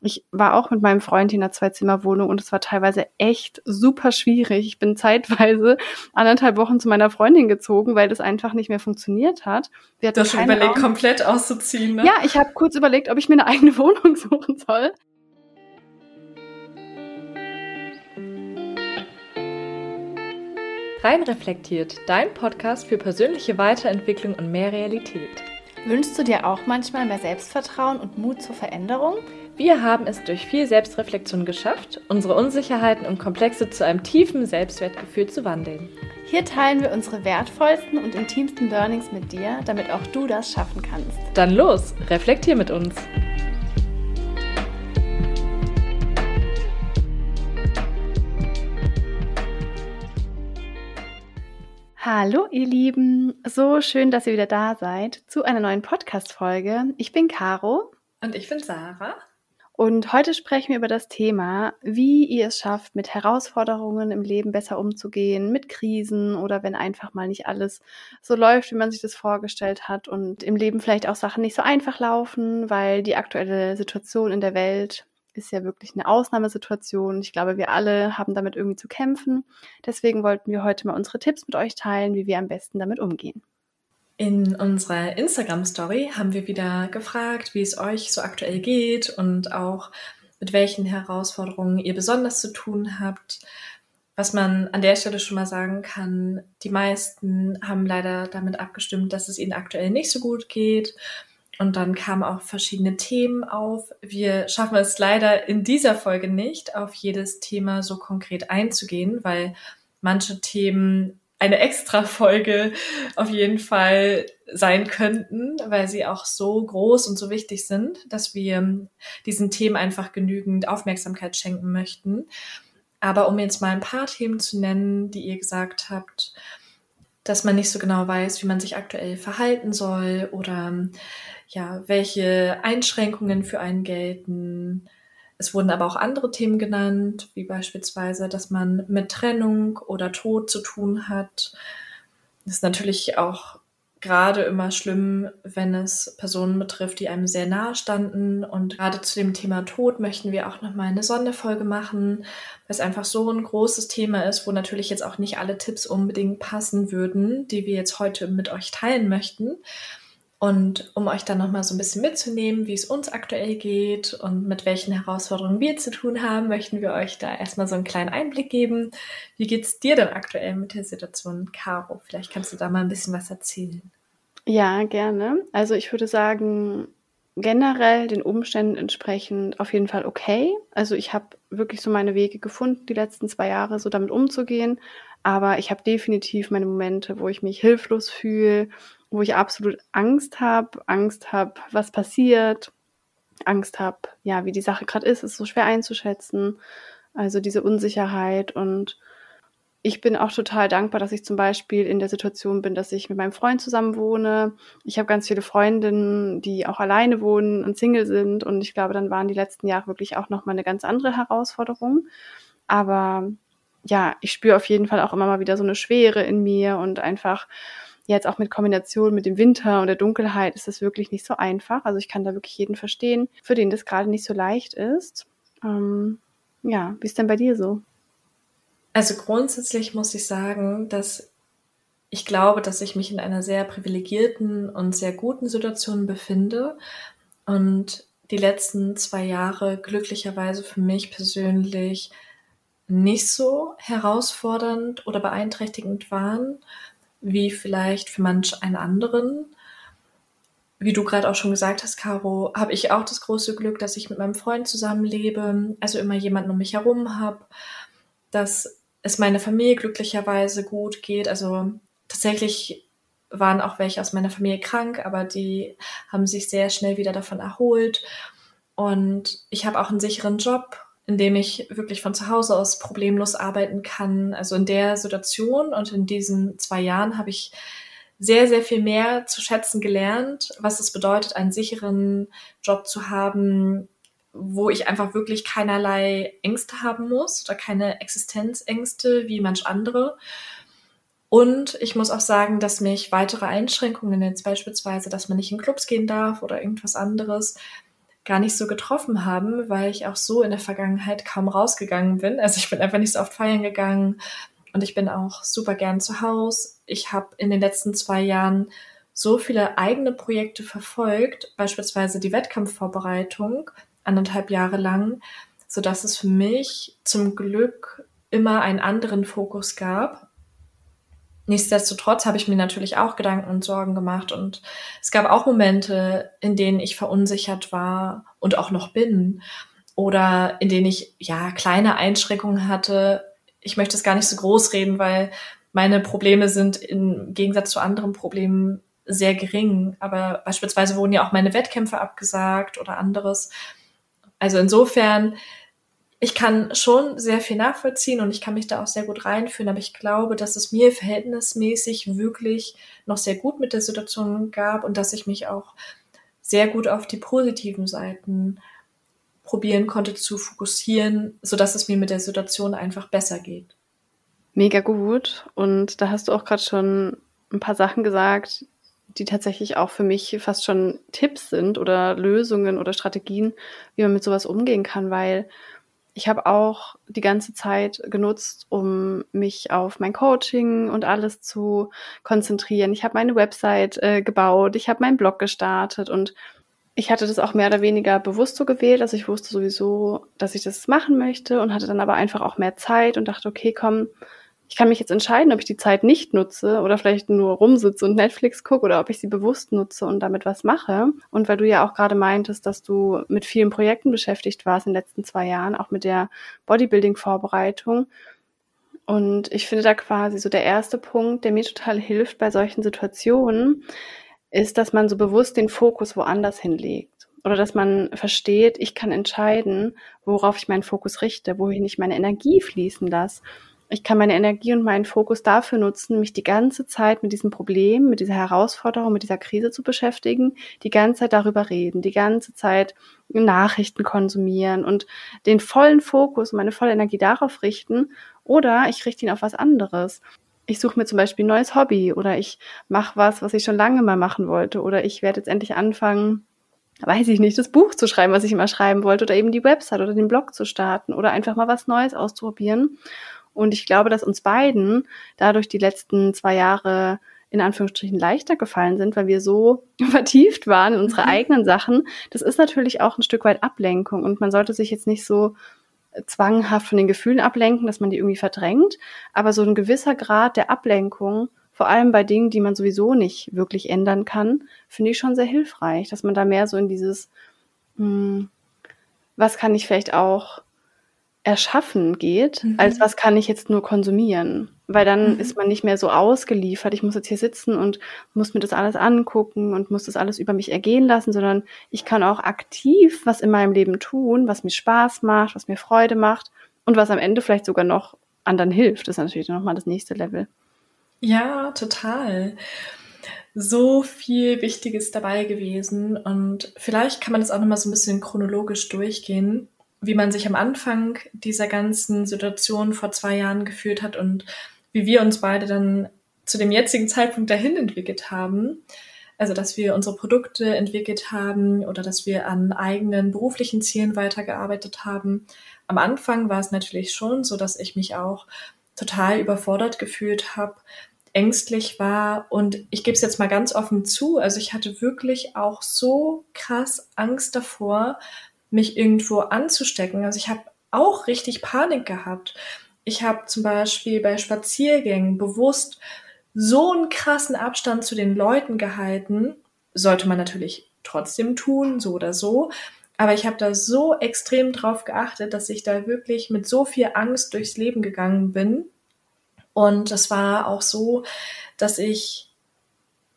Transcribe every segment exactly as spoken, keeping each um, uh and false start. Ich war auch mit meinem Freund in einer Zwei-Zimmer-Wohnung und es war teilweise echt super schwierig. Ich bin zeitweise anderthalb Wochen zu meiner Freundin gezogen, weil das einfach nicht mehr funktioniert hat. Wir hatten du hast schon überlegt, Augen. komplett auszuziehen, ne? Ja, ich habe kurz überlegt, ob ich mir eine eigene Wohnung suchen soll. Rein reflektiert, dein Podcast für persönliche Weiterentwicklung und mehr Realität. Wünschst du dir auch manchmal mehr Selbstvertrauen und Mut zur Veränderung? Wir haben es durch viel Selbstreflexion geschafft, unsere Unsicherheiten und Komplexe zu einem tiefen Selbstwertgefühl zu wandeln. Hier teilen wir unsere wertvollsten und intimsten Learnings mit dir, damit auch du das schaffen kannst. Dann los, reflektier mit uns! Hallo ihr Lieben, so schön, dass ihr wieder da seid zu einer neuen Podcast-Folge. Ich bin Caro. Und ich bin Sarah. Und heute sprechen wir über das Thema, wie ihr es schafft, mit Herausforderungen im Leben besser umzugehen, mit Krisen oder wenn einfach mal nicht alles so läuft, wie man sich das vorgestellt hat und im Leben vielleicht auch Sachen nicht so einfach laufen, weil die aktuelle Situation in der Welt ist ja wirklich eine Ausnahmesituation. Ich glaube, wir alle haben damit irgendwie zu kämpfen. Deswegen wollten wir heute mal unsere Tipps mit euch teilen, wie wir am besten damit umgehen. In unserer Instagram-Story haben wir wieder gefragt, wie es euch so aktuell geht und auch mit welchen Herausforderungen ihr besonders zu tun habt. Was man an der Stelle schon mal sagen kann, die meisten haben leider damit abgestimmt, dass es ihnen aktuell nicht so gut geht. Und dann kamen auch verschiedene Themen auf. Wir schaffen es leider in dieser Folge nicht, auf jedes Thema so konkret einzugehen, weil manche Themen eine Extra-Folge auf jeden Fall sein könnten, weil sie auch so groß und so wichtig sind, dass wir diesen Themen einfach genügend Aufmerksamkeit schenken möchten. Aber um jetzt mal ein paar Themen zu nennen, die ihr gesagt habt, dass man nicht so genau weiß, wie man sich aktuell verhalten soll oder ja, welche Einschränkungen für einen gelten. Es wurden aber auch andere Themen genannt, wie beispielsweise, dass man mit Trennung oder Tod zu tun hat. Das ist natürlich auch gerade immer schlimm, wenn es Personen betrifft, die einem sehr nahe standen. Und gerade zu dem Thema Tod möchten wir auch nochmal eine Sonderfolge machen, weil es einfach so ein großes Thema ist, wo natürlich jetzt auch nicht alle Tipps unbedingt passen würden, die wir jetzt heute mit euch teilen möchten. Und um euch dann nochmal so ein bisschen mitzunehmen, wie es uns aktuell geht und mit welchen Herausforderungen wir zu tun haben, möchten wir euch da erstmal so einen kleinen Einblick geben. Wie geht's dir denn aktuell mit der Situation, Caro? Vielleicht kannst du da mal ein bisschen was erzählen. Ja, gerne. Also ich würde sagen, generell den Umständen entsprechend auf jeden Fall okay. Also ich habe wirklich so meine Wege gefunden, die letzten zwei Jahre so damit umzugehen. Aber ich habe definitiv meine Momente, wo ich mich hilflos fühle, wo ich absolut Angst habe, Angst habe, was passiert, Angst habe, ja, wie die Sache gerade ist, ist so schwer einzuschätzen, also diese Unsicherheit. Und ich bin auch total dankbar, dass ich zum Beispiel in der Situation bin, dass ich mit meinem Freund zusammen wohne. Ich habe ganz viele Freundinnen, die auch alleine wohnen und Single sind und ich glaube, dann waren die letzten Jahre wirklich auch nochmal eine ganz andere Herausforderung, aber ja, ich spüre auf jeden Fall auch immer mal wieder so eine Schwere in mir und einfach jetzt auch mit Kombination mit dem Winter und der Dunkelheit ist das wirklich nicht so einfach. Also ich kann da wirklich jeden verstehen, für den das gerade nicht so leicht ist. Ähm, ja, wie ist denn bei dir so? Also grundsätzlich muss ich sagen, dass ich glaube, dass ich mich in einer sehr privilegierten und sehr guten Situation befinde und die letzten zwei Jahre glücklicherweise für mich persönlich nicht so herausfordernd oder beeinträchtigend waren, wie vielleicht für manch einen anderen. Wie du gerade auch schon gesagt hast, Caro, habe ich auch das große Glück, dass ich mit meinem Freund zusammenlebe, also immer jemanden um mich herum habe, dass es meiner Familie glücklicherweise gut geht. Also tatsächlich waren auch welche aus meiner Familie krank, aber die haben sich sehr schnell wieder davon erholt. Und ich habe auch einen sicheren Job, in dem ich wirklich von zu Hause aus problemlos arbeiten kann. Also in der Situation und in diesen zwei Jahren habe ich sehr, sehr viel mehr zu schätzen gelernt, was es bedeutet, einen sicheren Job zu haben, wo ich einfach wirklich keinerlei Ängste haben muss oder keine Existenzängste wie manch andere. Und ich muss auch sagen, dass mich weitere Einschränkungen, jetzt beispielsweise, dass man nicht in Clubs gehen darf oder irgendwas anderes, gar nicht so getroffen haben, weil ich auch so in der Vergangenheit kaum rausgegangen bin. Also ich bin einfach nicht so oft feiern gegangen und ich bin auch super gern zu Hause. Ich habe in den letzten zwei Jahren so viele eigene Projekte verfolgt, beispielsweise die Wettkampfvorbereitung, anderthalb Jahre lang, sodass es für mich zum Glück immer einen anderen Fokus gab. Nichtsdestotrotz habe ich mir natürlich auch Gedanken und Sorgen gemacht und es gab auch Momente, in denen ich verunsichert war und auch noch bin oder in denen ich ja kleine Einschränkungen hatte. Ich möchte es gar nicht so groß reden, weil meine Probleme sind im Gegensatz zu anderen Problemen sehr gering, aber beispielsweise wurden ja auch meine Wettkämpfe abgesagt oder anderes. Also insofern, ich kann schon sehr viel nachvollziehen und ich kann mich da auch sehr gut reinfühlen, aber ich glaube, dass es mir verhältnismäßig wirklich noch sehr gut mit der Situation gab und dass ich mich auch sehr gut auf die positiven Seiten probieren konnte zu fokussieren, sodass es mir mit der Situation einfach besser geht. Mega gut. Und da hast du auch gerade schon ein paar Sachen gesagt, die tatsächlich auch für mich fast schon Tipps sind oder Lösungen oder Strategien, wie man mit sowas umgehen kann, weil ich habe auch die ganze Zeit genutzt, um mich auf mein Coaching und alles zu konzentrieren. Ich habe meine Website äh, gebaut, ich habe meinen Blog gestartet und ich hatte das auch mehr oder weniger bewusst so gewählt. Also ich wusste sowieso, dass ich das machen möchte und hatte dann aber einfach auch mehr Zeit und dachte, okay, komm, ich kann mich jetzt entscheiden, ob ich die Zeit nicht nutze oder vielleicht nur rumsitze und Netflix gucke oder ob ich sie bewusst nutze und damit was mache. Und weil du ja auch gerade meintest, dass du mit vielen Projekten beschäftigt warst in den letzten zwei Jahren, auch mit der Bodybuilding-Vorbereitung. Und ich finde da quasi so der erste Punkt, der mir total hilft bei solchen Situationen, ist, dass man so bewusst den Fokus woanders hinlegt. Oder dass man versteht, ich kann entscheiden, worauf ich meinen Fokus richte, wohin ich meine Energie fließen lasse. Ich kann meine Energie und meinen Fokus dafür nutzen, mich die ganze Zeit mit diesem Problem, mit dieser Herausforderung, mit dieser Krise zu beschäftigen, die ganze Zeit darüber reden, die ganze Zeit Nachrichten konsumieren und den vollen Fokus und meine volle Energie darauf richten. Oder ich richte ihn auf was anderes. Ich suche mir zum Beispiel ein neues Hobby oder ich mache was, was ich schon lange mal machen wollte. Oder ich werde jetzt endlich anfangen, weiß ich nicht, das Buch zu schreiben, was ich immer schreiben wollte. Oder eben die Website oder den Blog zu starten oder einfach mal was Neues auszuprobieren. Und ich glaube, dass uns beiden dadurch die letzten zwei Jahre in Anführungsstrichen leichter gefallen sind, weil wir so vertieft waren in unsere eigenen Sachen. Das ist natürlich auch ein Stück weit Ablenkung und man sollte sich jetzt nicht so zwanghaft von den Gefühlen ablenken, dass man die irgendwie verdrängt. Aber so ein gewisser Grad der Ablenkung, vor allem bei Dingen, die man sowieso nicht wirklich ändern kann, finde ich schon sehr hilfreich, dass man da mehr so in dieses, hm, was kann ich vielleicht auch erschaffen geht, mhm. als was kann ich jetzt nur konsumieren, weil dann mhm. ist man nicht mehr so ausgeliefert, ich muss jetzt hier sitzen und muss mir das alles angucken und muss das alles über mich ergehen lassen, sondern ich kann auch aktiv was in meinem Leben tun, was mir Spaß macht, was mir Freude macht und was am Ende vielleicht sogar noch anderen hilft, das ist natürlich nochmal das nächste Level. Ja, total. So viel Wichtiges dabei gewesen und vielleicht kann man das auch nochmal so ein bisschen chronologisch durchgehen, wie man sich am Anfang dieser ganzen Situation vor zwei Jahren gefühlt hat und wie wir uns beide dann zu dem jetzigen Zeitpunkt dahin entwickelt haben. Also, dass wir unsere Produkte entwickelt haben oder dass wir an eigenen beruflichen Zielen weitergearbeitet haben. Am Anfang war es natürlich schon so, dass ich mich auch total überfordert gefühlt habe, ängstlich war und ich gebe es jetzt mal ganz offen zu, also ich hatte wirklich auch so krass Angst davor, mich irgendwo anzustecken. Also ich habe auch richtig Panik gehabt. Ich habe zum Beispiel bei Spaziergängen bewusst so einen krassen Abstand zu den Leuten gehalten. Sollte man natürlich trotzdem tun, so oder so. Aber ich habe da so extrem drauf geachtet, dass ich da wirklich mit so viel Angst durchs Leben gegangen bin. Und das war auch so, dass ich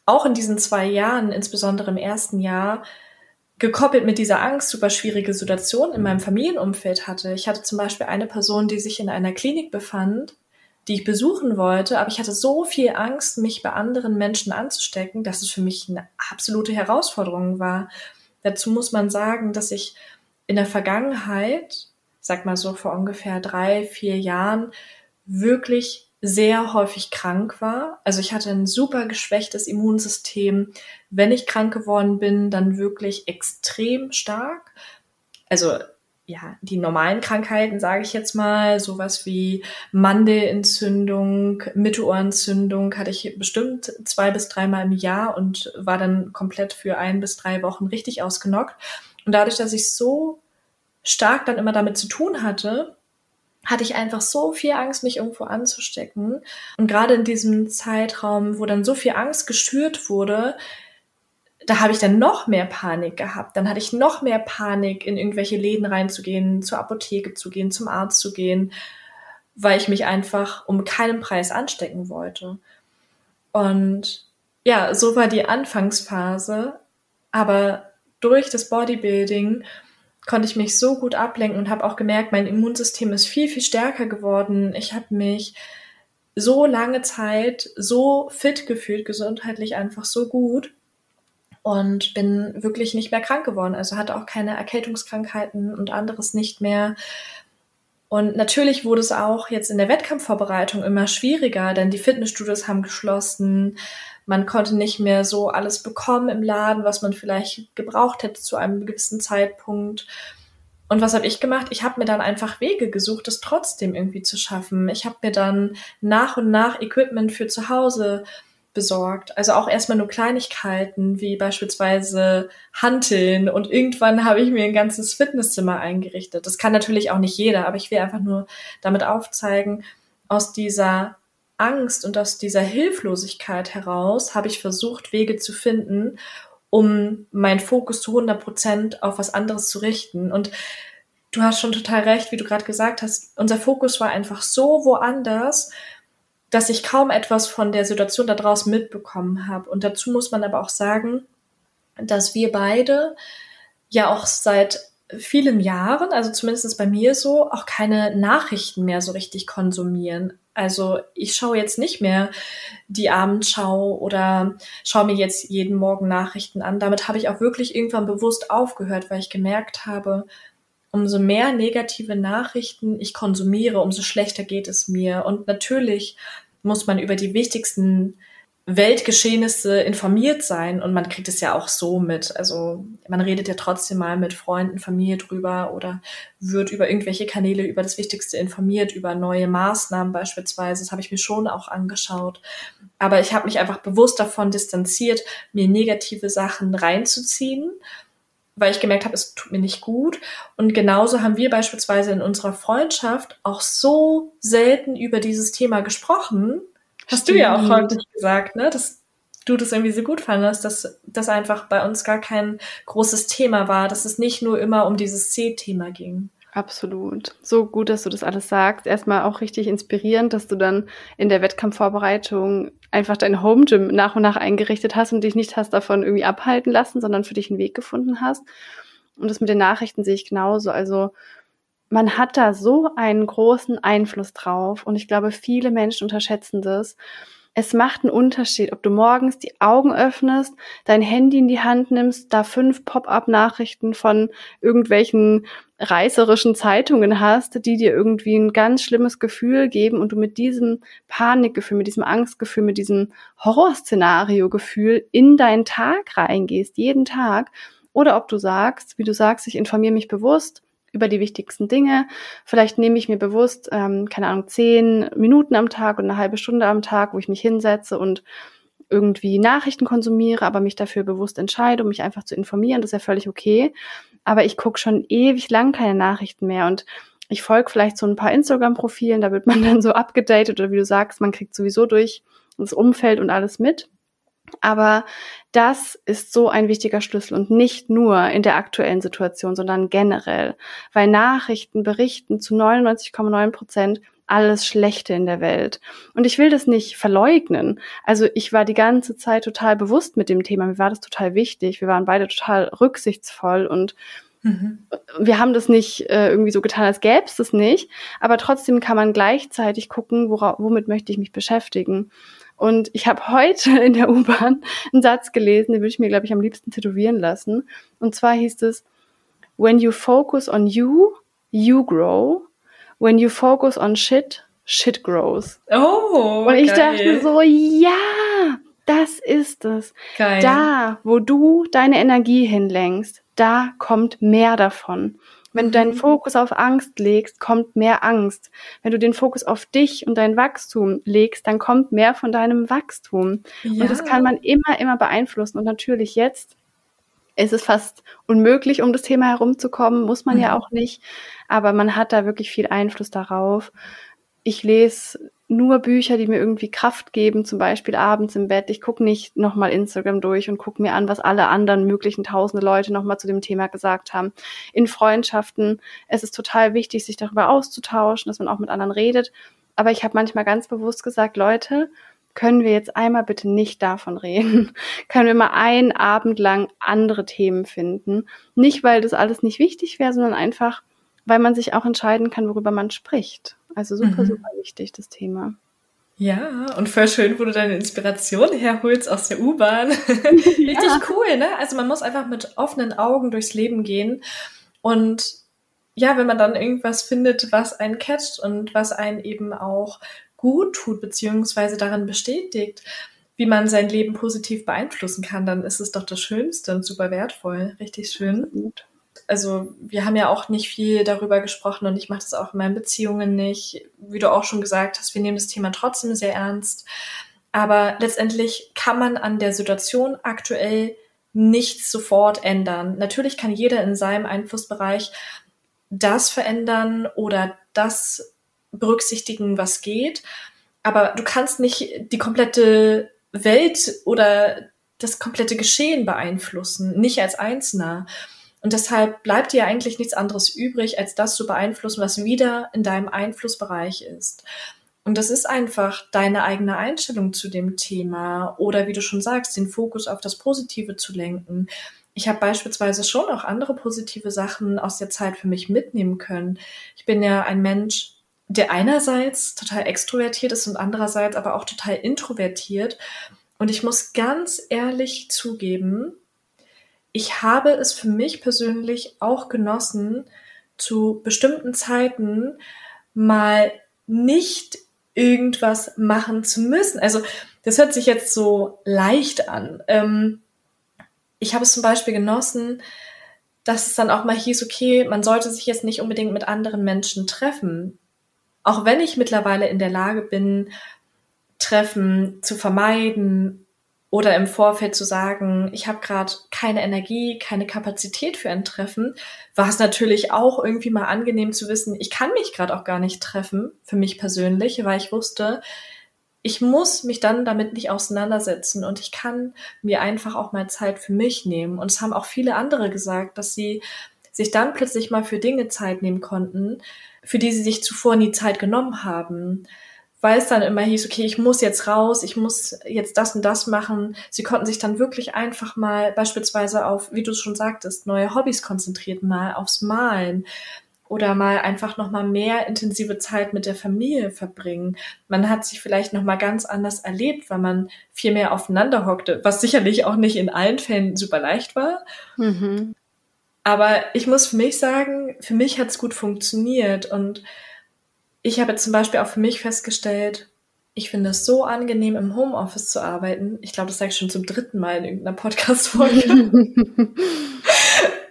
auch in diesen zwei Jahren, insbesondere im ersten Jahr, gekoppelt mit dieser Angst super schwierige Situation in meinem Familienumfeld hatte. Ich hatte zum Beispiel eine Person, die sich in einer Klinik befand, die ich besuchen wollte, aber ich hatte so viel Angst, mich bei anderen Menschen anzustecken, dass es für mich eine absolute Herausforderung war. Dazu muss man sagen, dass ich in der Vergangenheit, sag mal so vor ungefähr drei, vier Jahren, wirklich sehr häufig krank war. Also ich hatte ein super geschwächtes Immunsystem. Wenn ich krank geworden bin, dann wirklich extrem stark. Also ja, die normalen Krankheiten, sage ich jetzt mal, sowas wie Mandelentzündung, Mittelohrentzündung hatte ich bestimmt zwei bis dreimal im Jahr und war dann komplett für ein bis drei Wochen richtig ausgenockt. Und dadurch, dass ich so stark dann immer damit zu tun hatte, hatte ich einfach so viel Angst, mich irgendwo anzustecken. Und gerade in diesem Zeitraum, wo dann so viel Angst geschürt wurde, da habe ich dann noch mehr Panik gehabt. Dann hatte ich noch mehr Panik, in irgendwelche Läden reinzugehen, zur Apotheke zu gehen, zum Arzt zu gehen, weil ich mich einfach um keinen Preis anstecken wollte. Und ja, so war die Anfangsphase. Aber durch das Bodybuilding konnte ich mich so gut ablenken und habe auch gemerkt, mein Immunsystem ist viel, viel stärker geworden. Ich habe mich so lange Zeit so fit gefühlt, gesundheitlich einfach so gut und bin wirklich nicht mehr krank geworden. Also hatte auch keine Erkältungskrankheiten und anderes nicht mehr. Und natürlich wurde es auch jetzt in der Wettkampfvorbereitung immer schwieriger, denn die Fitnessstudios haben geschlossen. Man konnte nicht mehr so alles bekommen im Laden, was man vielleicht gebraucht hätte zu einem gewissen Zeitpunkt. Und was habe ich gemacht? Ich habe mir dann einfach Wege gesucht, das trotzdem irgendwie zu schaffen. Ich habe mir dann nach und nach Equipment für zu Hause besorgt. Also auch erstmal nur Kleinigkeiten, wie beispielsweise Hanteln, und irgendwann habe ich mir ein ganzes Fitnesszimmer eingerichtet. Das kann natürlich auch nicht jeder, aber ich will einfach nur damit aufzeigen, aus dieser Angst und aus dieser Hilflosigkeit heraus habe ich versucht, Wege zu finden, um meinen Fokus zu hundert Prozent auf was anderes zu richten. Und du hast schon total recht, wie du gerade gesagt hast, unser Fokus war einfach so woanders, dass ich kaum etwas von der Situation da draußen mitbekommen habe. Und dazu muss man aber auch sagen, dass wir beide ja auch seit vielen Jahren, also zumindest bei mir so, auch keine Nachrichten mehr so richtig konsumieren. Also ich schaue jetzt nicht mehr die Abendschau oder schaue mir jetzt jeden Morgen Nachrichten an. Damit habe ich auch wirklich irgendwann bewusst aufgehört, weil ich gemerkt habe, umso mehr negative Nachrichten ich konsumiere, umso schlechter geht es mir. Und natürlich muss man über die wichtigsten Weltgeschehnisse informiert sein und man kriegt es ja auch so mit. Also man redet ja trotzdem mal mit Freunden, Familie drüber oder wird über irgendwelche Kanäle über das Wichtigste informiert, über neue Maßnahmen beispielsweise. Das habe ich mir schon auch angeschaut. Aber ich habe mich einfach bewusst davon distanziert, mir negative Sachen reinzuziehen, weil ich gemerkt habe, es tut mir nicht gut. Und genauso haben wir beispielsweise in unserer Freundschaft auch so selten über dieses Thema gesprochen. Hast du ja auch häufig gesagt, ne, dass du das irgendwie so gut fandest, dass das einfach bei uns gar kein großes Thema war, dass es nicht nur immer um dieses C-Thema ging. Absolut. So gut, dass du das alles sagst. Erstmal auch richtig inspirierend, dass du dann in der Wettkampfvorbereitung einfach dein Home Gym nach und nach eingerichtet hast und dich nicht hast davon irgendwie abhalten lassen, sondern für dich einen Weg gefunden hast. Und das mit den Nachrichten sehe ich genauso. Also man hat da so einen großen Einfluss drauf und ich glaube, viele Menschen unterschätzen das. Es macht einen Unterschied, ob du morgens die Augen öffnest, dein Handy in die Hand nimmst, da fünf Pop-up-Nachrichten von irgendwelchen reißerischen Zeitungen hast, die dir irgendwie ein ganz schlimmes Gefühl geben und du mit diesem Panikgefühl, mit diesem Angstgefühl, mit diesem Horrorszenario-Gefühl in deinen Tag reingehst, jeden Tag. Oder ob du sagst, wie du sagst, ich informiere mich bewusst über die wichtigsten Dinge. Vielleicht nehme ich mir bewusst, ähm, keine Ahnung, zehn Minuten am Tag und eine halbe Stunde am Tag, wo ich mich hinsetze und irgendwie Nachrichten konsumiere, aber mich dafür bewusst entscheide, um mich einfach zu informieren. Das ist ja völlig okay. Aber ich gucke schon ewig lang keine Nachrichten mehr und ich folge vielleicht so ein paar Instagram-Profilen, da wird man dann so abgedatet oder wie du sagst, man kriegt sowieso durch das Umfeld und alles mit. Aber das ist so ein wichtiger Schlüssel und nicht nur in der aktuellen Situation, sondern generell, weil Nachrichten berichten zu neunundneunzig Komma neun Prozent alles Schlechte in der Welt. Und ich will das nicht verleugnen. Also ich war die ganze Zeit total bewusst mit dem Thema, mir war das total wichtig, wir waren beide total rücksichtsvoll und mhm. wir haben das nicht äh, irgendwie so getan, als gäbe es das nicht, aber trotzdem kann man gleichzeitig gucken, wora- womit möchte ich mich beschäftigen. Und ich habe heute in der U-Bahn einen Satz gelesen, den würde ich mir, glaube ich, am liebsten tätowieren lassen. Und zwar hieß es, when you focus on you, you grow. When you focus on shit, Shit Growth. Oh, und ich geil. dachte so, ja, das ist es. Geil. Da, wo du deine Energie hinlenkst, da kommt mehr davon. Wenn du deinen Fokus auf Angst legst, kommt mehr Angst. Wenn du den Fokus auf dich und dein Wachstum legst, dann kommt mehr von deinem Wachstum. Ja. Und das kann man immer, immer beeinflussen. Und natürlich jetzt ist es fast unmöglich, um das Thema herumzukommen. Muss man mhm. ja auch nicht. Aber man hat da wirklich viel Einfluss darauf. Ich lese nur Bücher, die mir irgendwie Kraft geben, zum Beispiel abends im Bett. Ich gucke nicht nochmal Instagram durch und gucke mir an, was alle anderen möglichen tausende Leute nochmal zu dem Thema gesagt haben. In Freundschaften, es ist total wichtig, sich darüber auszutauschen, dass man auch mit anderen redet. Aber ich habe manchmal ganz bewusst gesagt, Leute, können wir jetzt einmal bitte nicht davon reden? Können wir mal einen Abend lang andere Themen finden? Nicht, weil das alles nicht wichtig wäre, sondern einfach, weil man sich auch entscheiden kann, worüber man spricht. Also super, mhm. super wichtig, das Thema. Ja, und voll schön, wo du deine Inspiration herholst aus der U-Bahn. Richtig ja. cool, ne? Also man muss einfach mit offenen Augen durchs Leben gehen. Und ja, wenn man dann irgendwas findet, was einen catcht und was einen eben auch gut tut, beziehungsweise darin bestätigt, wie man sein Leben positiv beeinflussen kann, dann ist es doch das Schönste und super wertvoll. Richtig schön. Absolut. Also wir haben ja auch nicht viel darüber gesprochen und ich mache das auch in meinen Beziehungen nicht. Wie du auch schon gesagt hast, wir nehmen das Thema trotzdem sehr ernst. Aber letztendlich kann man an der Situation aktuell nichts sofort ändern. Natürlich kann jeder in seinem Einflussbereich das verändern oder das berücksichtigen, was geht. Aber du kannst nicht die komplette Welt oder das komplette Geschehen beeinflussen, nicht als Einzelner. Und deshalb bleibt dir ja eigentlich nichts anderes übrig, als das zu beeinflussen, was wieder in deinem Einflussbereich ist. Und das ist einfach deine eigene Einstellung zu dem Thema oder, wie du schon sagst, den Fokus auf das Positive zu lenken. Ich habe beispielsweise schon auch andere positive Sachen aus der Zeit für mich mitnehmen können. Ich bin ja ein Mensch, der einerseits total extrovertiert ist und andererseits aber auch total introvertiert. Und ich muss ganz ehrlich zugeben, ich habe es für mich persönlich auch genossen, zu bestimmten Zeiten mal nicht irgendwas machen zu müssen. Also das hört sich jetzt so leicht an. Ähm, ich habe es zum Beispiel genossen, dass es dann auch mal hieß, okay, man sollte sich jetzt nicht unbedingt mit anderen Menschen treffen. Auch wenn ich mittlerweile in der Lage bin, Treffen zu vermeiden, oder im Vorfeld zu sagen, ich habe gerade keine Energie, keine Kapazität für ein Treffen, war es natürlich auch irgendwie mal angenehm zu wissen, ich kann mich gerade auch gar nicht treffen, für mich persönlich, weil ich wusste, ich muss mich dann damit nicht auseinandersetzen und ich kann mir einfach auch mal Zeit für mich nehmen. Und es haben auch viele andere gesagt, dass sie sich dann plötzlich mal für Dinge Zeit nehmen konnten, für die sie sich zuvor nie Zeit genommen haben. Weil es dann immer hieß, okay, ich muss jetzt raus, ich muss jetzt das und das machen. Sie konnten sich dann wirklich einfach mal beispielsweise auf, wie du schon sagtest, neue Hobbys konzentriert, mal aufs Malen oder mal einfach nochmal mehr intensive Zeit mit der Familie verbringen. Man hat sich vielleicht nochmal ganz anders erlebt, weil man viel mehr aufeinander hockte, was sicherlich auch nicht in allen Fällen super leicht war. Mhm. Aber ich muss für mich sagen, für mich hat's gut funktioniert und ich habe jetzt zum Beispiel auch für mich festgestellt, ich finde es so angenehm, im Homeoffice zu arbeiten. Ich glaube, das sage ich schon zum dritten Mal in irgendeiner Podcast-Folge.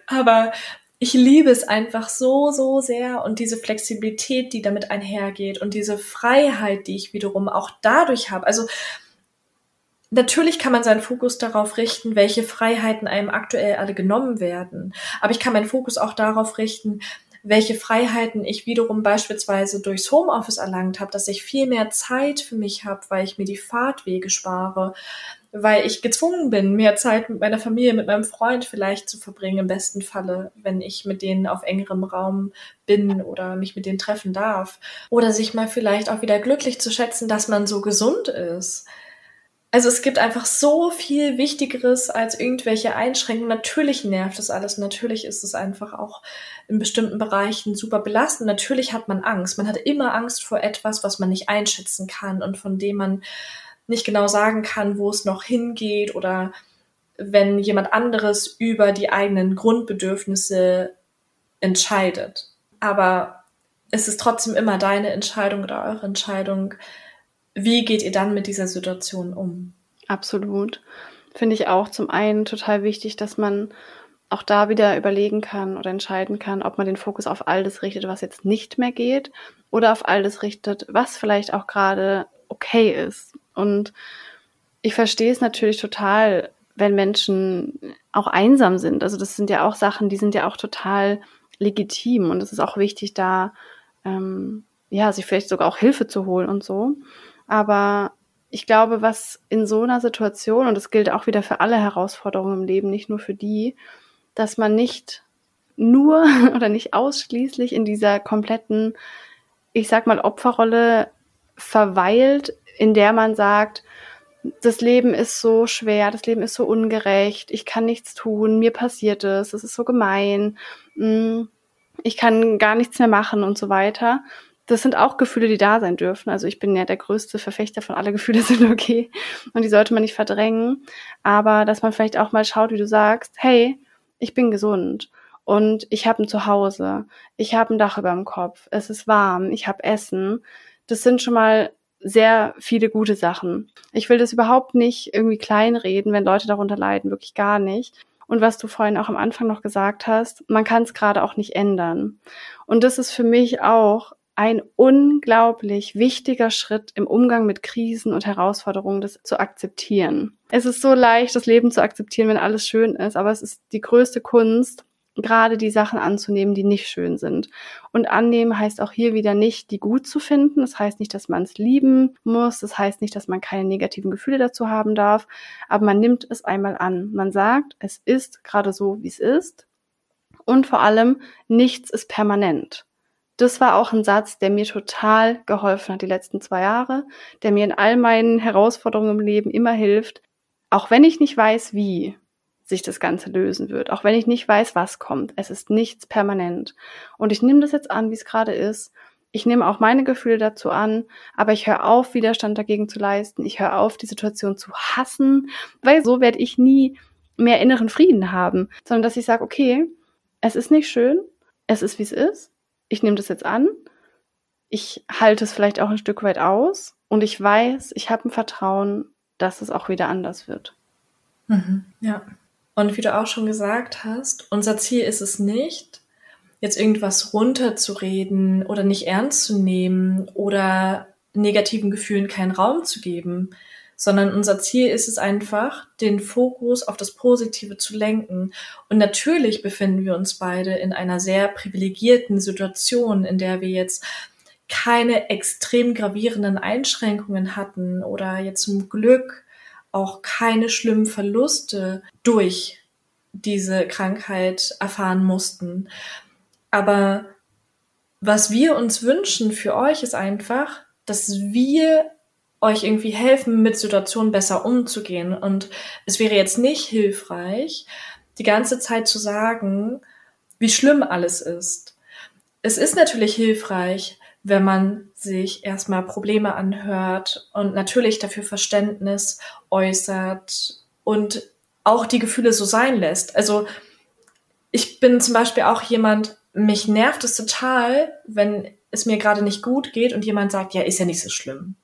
Aber ich liebe es einfach so, so sehr und diese Flexibilität, die damit einhergeht und diese Freiheit, die ich wiederum auch dadurch habe. Also natürlich kann man seinen Fokus darauf richten, welche Freiheiten einem aktuell alle genommen werden. Aber ich kann meinen Fokus auch darauf richten, welche Freiheiten ich wiederum beispielsweise durchs Homeoffice erlangt habe, dass ich viel mehr Zeit für mich habe, weil ich mir die Fahrtwege spare, weil ich gezwungen bin, mehr Zeit mit meiner Familie, mit meinem Freund vielleicht zu verbringen, im besten Falle, wenn ich mit denen auf engerem Raum bin oder mich mit denen treffen darf. Oder sich mal vielleicht auch wieder glücklich zu schätzen, dass man so gesund ist. Also es gibt einfach so viel Wichtigeres als irgendwelche Einschränkungen. Natürlich nervt das alles. Natürlich ist es einfach auch in bestimmten Bereichen super belastend. Natürlich hat man Angst. Man hat immer Angst vor etwas, was man nicht einschätzen kann und von dem man nicht genau sagen kann, wo es noch hingeht oder wenn jemand anderes über die eigenen Grundbedürfnisse entscheidet. Aber ist es trotzdem immer deine Entscheidung oder eure Entscheidung. Wie geht ihr dann mit dieser Situation um? Absolut. Finde ich auch zum einen total wichtig, dass man auch da wieder überlegen kann oder entscheiden kann, ob man den Fokus auf all das richtet, was jetzt nicht mehr geht, oder auf all das richtet, was vielleicht auch gerade okay ist. Und ich verstehe es natürlich total, wenn Menschen auch einsam sind. Also das sind ja auch Sachen, die sind ja auch total legitim. Und es ist auch wichtig, da ähm, ja, sich vielleicht sogar auch Hilfe zu holen und so. Aber ich glaube, was in so einer Situation, und das gilt auch wieder für alle Herausforderungen im Leben, nicht nur für die, dass man nicht nur oder nicht ausschließlich in dieser kompletten, ich sag mal, Opferrolle verweilt, in der man sagt, das Leben ist so schwer, das Leben ist so ungerecht, ich kann nichts tun, mir passiert es, das ist so gemein, ich kann gar nichts mehr machen und so weiter. Das sind auch Gefühle, die da sein dürfen. Also ich bin ja der größte Verfechter von alle Gefühle sind okay und die sollte man nicht verdrängen. Aber dass man vielleicht auch mal schaut, wie du sagst, hey, ich bin gesund und ich habe ein Zuhause, ich habe ein Dach über dem Kopf, es ist warm, ich habe Essen. Das sind schon mal sehr viele gute Sachen. Ich will das überhaupt nicht irgendwie kleinreden, wenn Leute darunter leiden, wirklich gar nicht. Und was du vorhin auch am Anfang noch gesagt hast, man kann es gerade auch nicht ändern. Und das ist für mich auch ein unglaublich wichtiger Schritt im Umgang mit Krisen und Herausforderungen, das zu akzeptieren. Es ist so leicht, das Leben zu akzeptieren, wenn alles schön ist, aber es ist die größte Kunst, gerade die Sachen anzunehmen, die nicht schön sind. Und annehmen heißt auch hier wieder nicht, die gut zu finden. Das heißt nicht, dass man es lieben muss. Das heißt nicht, dass man keine negativen Gefühle dazu haben darf. Aber man nimmt es einmal an. Man sagt, es ist gerade so, wie es ist. Und vor allem, nichts ist permanent. Das war auch ein Satz, der mir total geholfen hat die letzten zwei Jahre, der mir in all meinen Herausforderungen im Leben immer hilft. Auch wenn ich nicht weiß, wie sich das Ganze lösen wird. Auch wenn ich nicht weiß, was kommt. Es ist nichts permanent. Und ich nehme das jetzt an, wie es gerade ist. Ich nehme auch meine Gefühle dazu an, aber ich höre auf, Widerstand dagegen zu leisten. Ich höre auf, die Situation zu hassen, weil so werde ich nie mehr inneren Frieden haben. Sondern dass ich sage, okay, es ist nicht schön, es ist, wie es ist. Ich nehme das jetzt an. Ich halte es vielleicht auch ein Stück weit aus. Und ich weiß, ich habe ein Vertrauen, dass es auch wieder anders wird. Mhm. Ja. Und wie du auch schon gesagt hast, unser Ziel ist es nicht, jetzt irgendwas runterzureden oder nicht ernst zu nehmen oder negativen Gefühlen keinen Raum zu geben, sondern unser Ziel ist es einfach, den Fokus auf das Positive zu lenken. Und natürlich befinden wir uns beide in einer sehr privilegierten Situation, in der wir jetzt keine extrem gravierenden Einschränkungen hatten oder jetzt zum Glück auch keine schlimmen Verluste durch diese Krankheit erfahren mussten. Aber was wir uns wünschen für euch ist einfach, dass wir euch irgendwie helfen, mit Situationen besser umzugehen. Und es wäre jetzt nicht hilfreich, die ganze Zeit zu sagen, wie schlimm alles ist. Es ist natürlich hilfreich, wenn man sich erstmal Probleme anhört und natürlich dafür Verständnis äußert und auch die Gefühle so sein lässt. Also ich bin zum Beispiel auch jemand, mich nervt es total, wenn es mir gerade nicht gut geht und jemand sagt, ja, ist ja nicht so schlimm.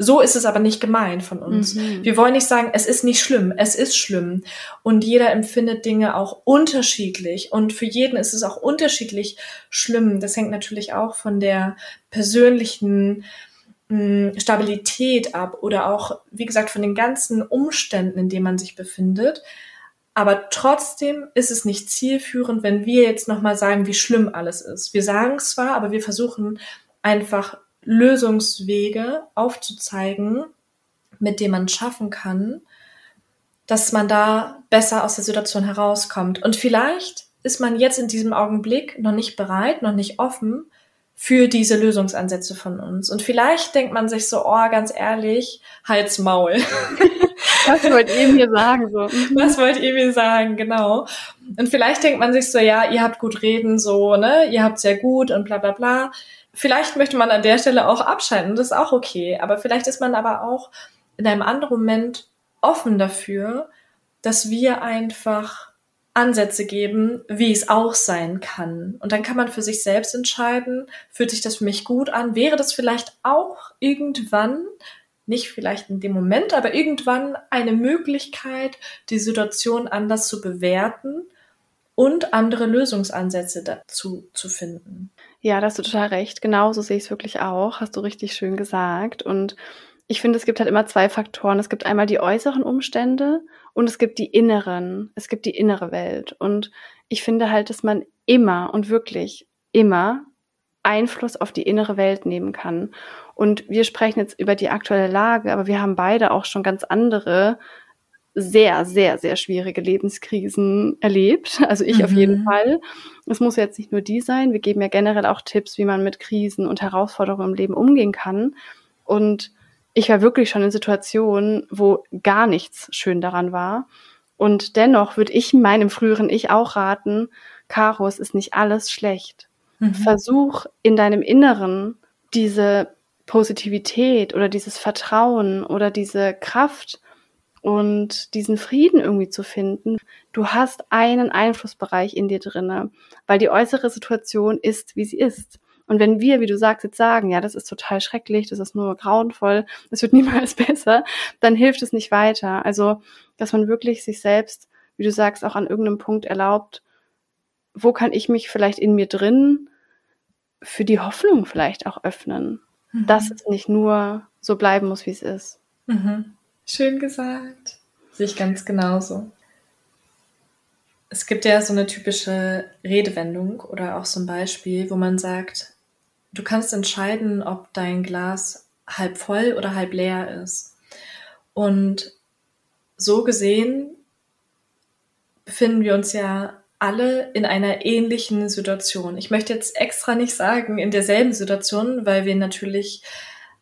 So ist es aber nicht gemeint von uns. Mhm. Wir wollen nicht sagen, es ist nicht schlimm, es ist schlimm. Und jeder empfindet Dinge auch unterschiedlich. Und für jeden ist es auch unterschiedlich schlimm. Das hängt natürlich auch von der persönlichen mh, Stabilität ab oder auch, wie gesagt, von den ganzen Umständen, in denen man sich befindet. Aber trotzdem ist es nicht zielführend, wenn wir jetzt nochmal sagen, wie schlimm alles ist. Wir sagen zwar, aber wir versuchen einfach Lösungswege aufzuzeigen, mit denen man schaffen kann, dass man da besser aus der Situation herauskommt. Und vielleicht ist man jetzt in diesem Augenblick noch nicht bereit, noch nicht offen für diese Lösungsansätze von uns. Und vielleicht denkt man sich so, oh, ganz ehrlich, Hals, Maul. Was wollt ihr mir sagen? So? Was wollt ihr mir sagen, genau. Und vielleicht denkt man sich so, ja, ihr habt gut reden, so, ne, ihr habt sehr gut und bla bla bla. Vielleicht möchte man an der Stelle auch abschalten, das ist auch okay. Aber vielleicht ist man aber auch in einem anderen Moment offen dafür, dass wir einfach Ansätze geben, wie es auch sein kann. Und dann kann man für sich selbst entscheiden, fühlt sich das für mich gut an? Wäre das vielleicht auch irgendwann, nicht vielleicht in dem Moment, aber irgendwann eine Möglichkeit, die Situation anders zu bewerten und andere Lösungsansätze dazu zu finden? Ja, da hast du total recht. Genauso sehe ich es wirklich auch. Hast du richtig schön gesagt. Und ich finde, es gibt halt immer zwei Faktoren. Es gibt einmal die äußeren Umstände und es gibt die inneren. Es gibt die innere Welt. Und ich finde halt, dass man immer und wirklich immer Einfluss auf die innere Welt nehmen kann. Und wir sprechen jetzt über die aktuelle Lage, aber wir haben beide auch schon ganz andere, sehr, sehr, sehr schwierige Lebenskrisen erlebt. Also ich mhm. auf jeden Fall. Es muss jetzt nicht nur die sein. Wir geben ja generell auch Tipps, wie man mit Krisen und Herausforderungen im Leben umgehen kann. Und ich war wirklich schon in Situationen, wo gar nichts schön daran war. Und dennoch würde ich meinem früheren Ich auch raten, Caro, es ist nicht alles schlecht. Mhm. Versuch in deinem Inneren diese Positivität oder dieses Vertrauen oder diese Kraft und diesen Frieden irgendwie zu finden. Du hast einen Einflussbereich in dir drinne, weil die äußere Situation ist, wie sie ist. Und wenn wir, wie du sagst, jetzt sagen, ja, das ist total schrecklich, das ist nur grauenvoll, das wird niemals besser, dann hilft es nicht weiter. Also, dass man wirklich sich selbst, wie du sagst, auch an irgendeinem Punkt erlaubt, wo kann ich mich vielleicht in mir drin für die Hoffnung vielleicht auch öffnen, mhm. dass es nicht nur so bleiben muss, wie es ist. Mhm. Schön gesagt. Sehe ich ganz genauso. Es gibt ja so eine typische Redewendung oder auch so ein Beispiel, wo man sagt, du kannst entscheiden, ob dein Glas halb voll oder halb leer ist. Und so gesehen befinden wir uns ja alle in einer ähnlichen Situation. Ich möchte jetzt extra nicht sagen, in derselben Situation, weil wir natürlich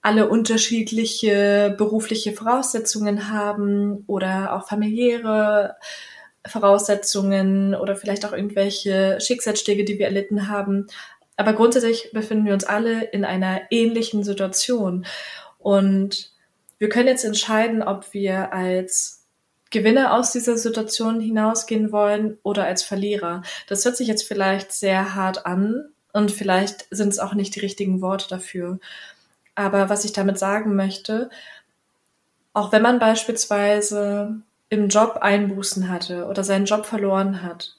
alle unterschiedliche berufliche Voraussetzungen haben oder auch familiäre Voraussetzungen oder vielleicht auch irgendwelche Schicksalsschläge, die wir erlitten haben. Aber grundsätzlich befinden wir uns alle in einer ähnlichen Situation. Und wir können jetzt entscheiden, ob wir als Gewinner aus dieser Situation hinausgehen wollen oder als Verlierer. Das hört sich jetzt vielleicht sehr hart an und vielleicht sind es auch nicht die richtigen Worte dafür. Aber was ich damit sagen möchte, auch wenn man beispielsweise im Job Einbußen hatte oder seinen Job verloren hat,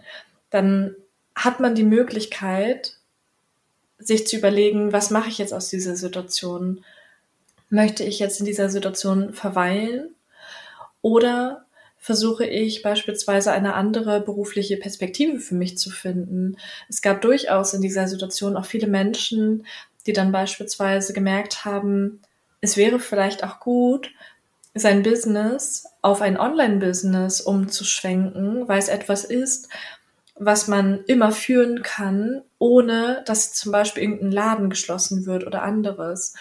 dann hat man die Möglichkeit, sich zu überlegen, was mache ich jetzt aus dieser Situation? Möchte ich jetzt in dieser Situation verweilen? Oder versuche ich beispielsweise eine andere berufliche Perspektive für mich zu finden? Es gab durchaus in dieser Situation auch viele Menschen, die dann beispielsweise gemerkt haben, es wäre vielleicht auch gut, sein Business auf ein Online-Business umzuschwenken, weil es etwas ist, was man immer führen kann, ohne dass zum Beispiel irgendein Laden geschlossen wird oder anderes.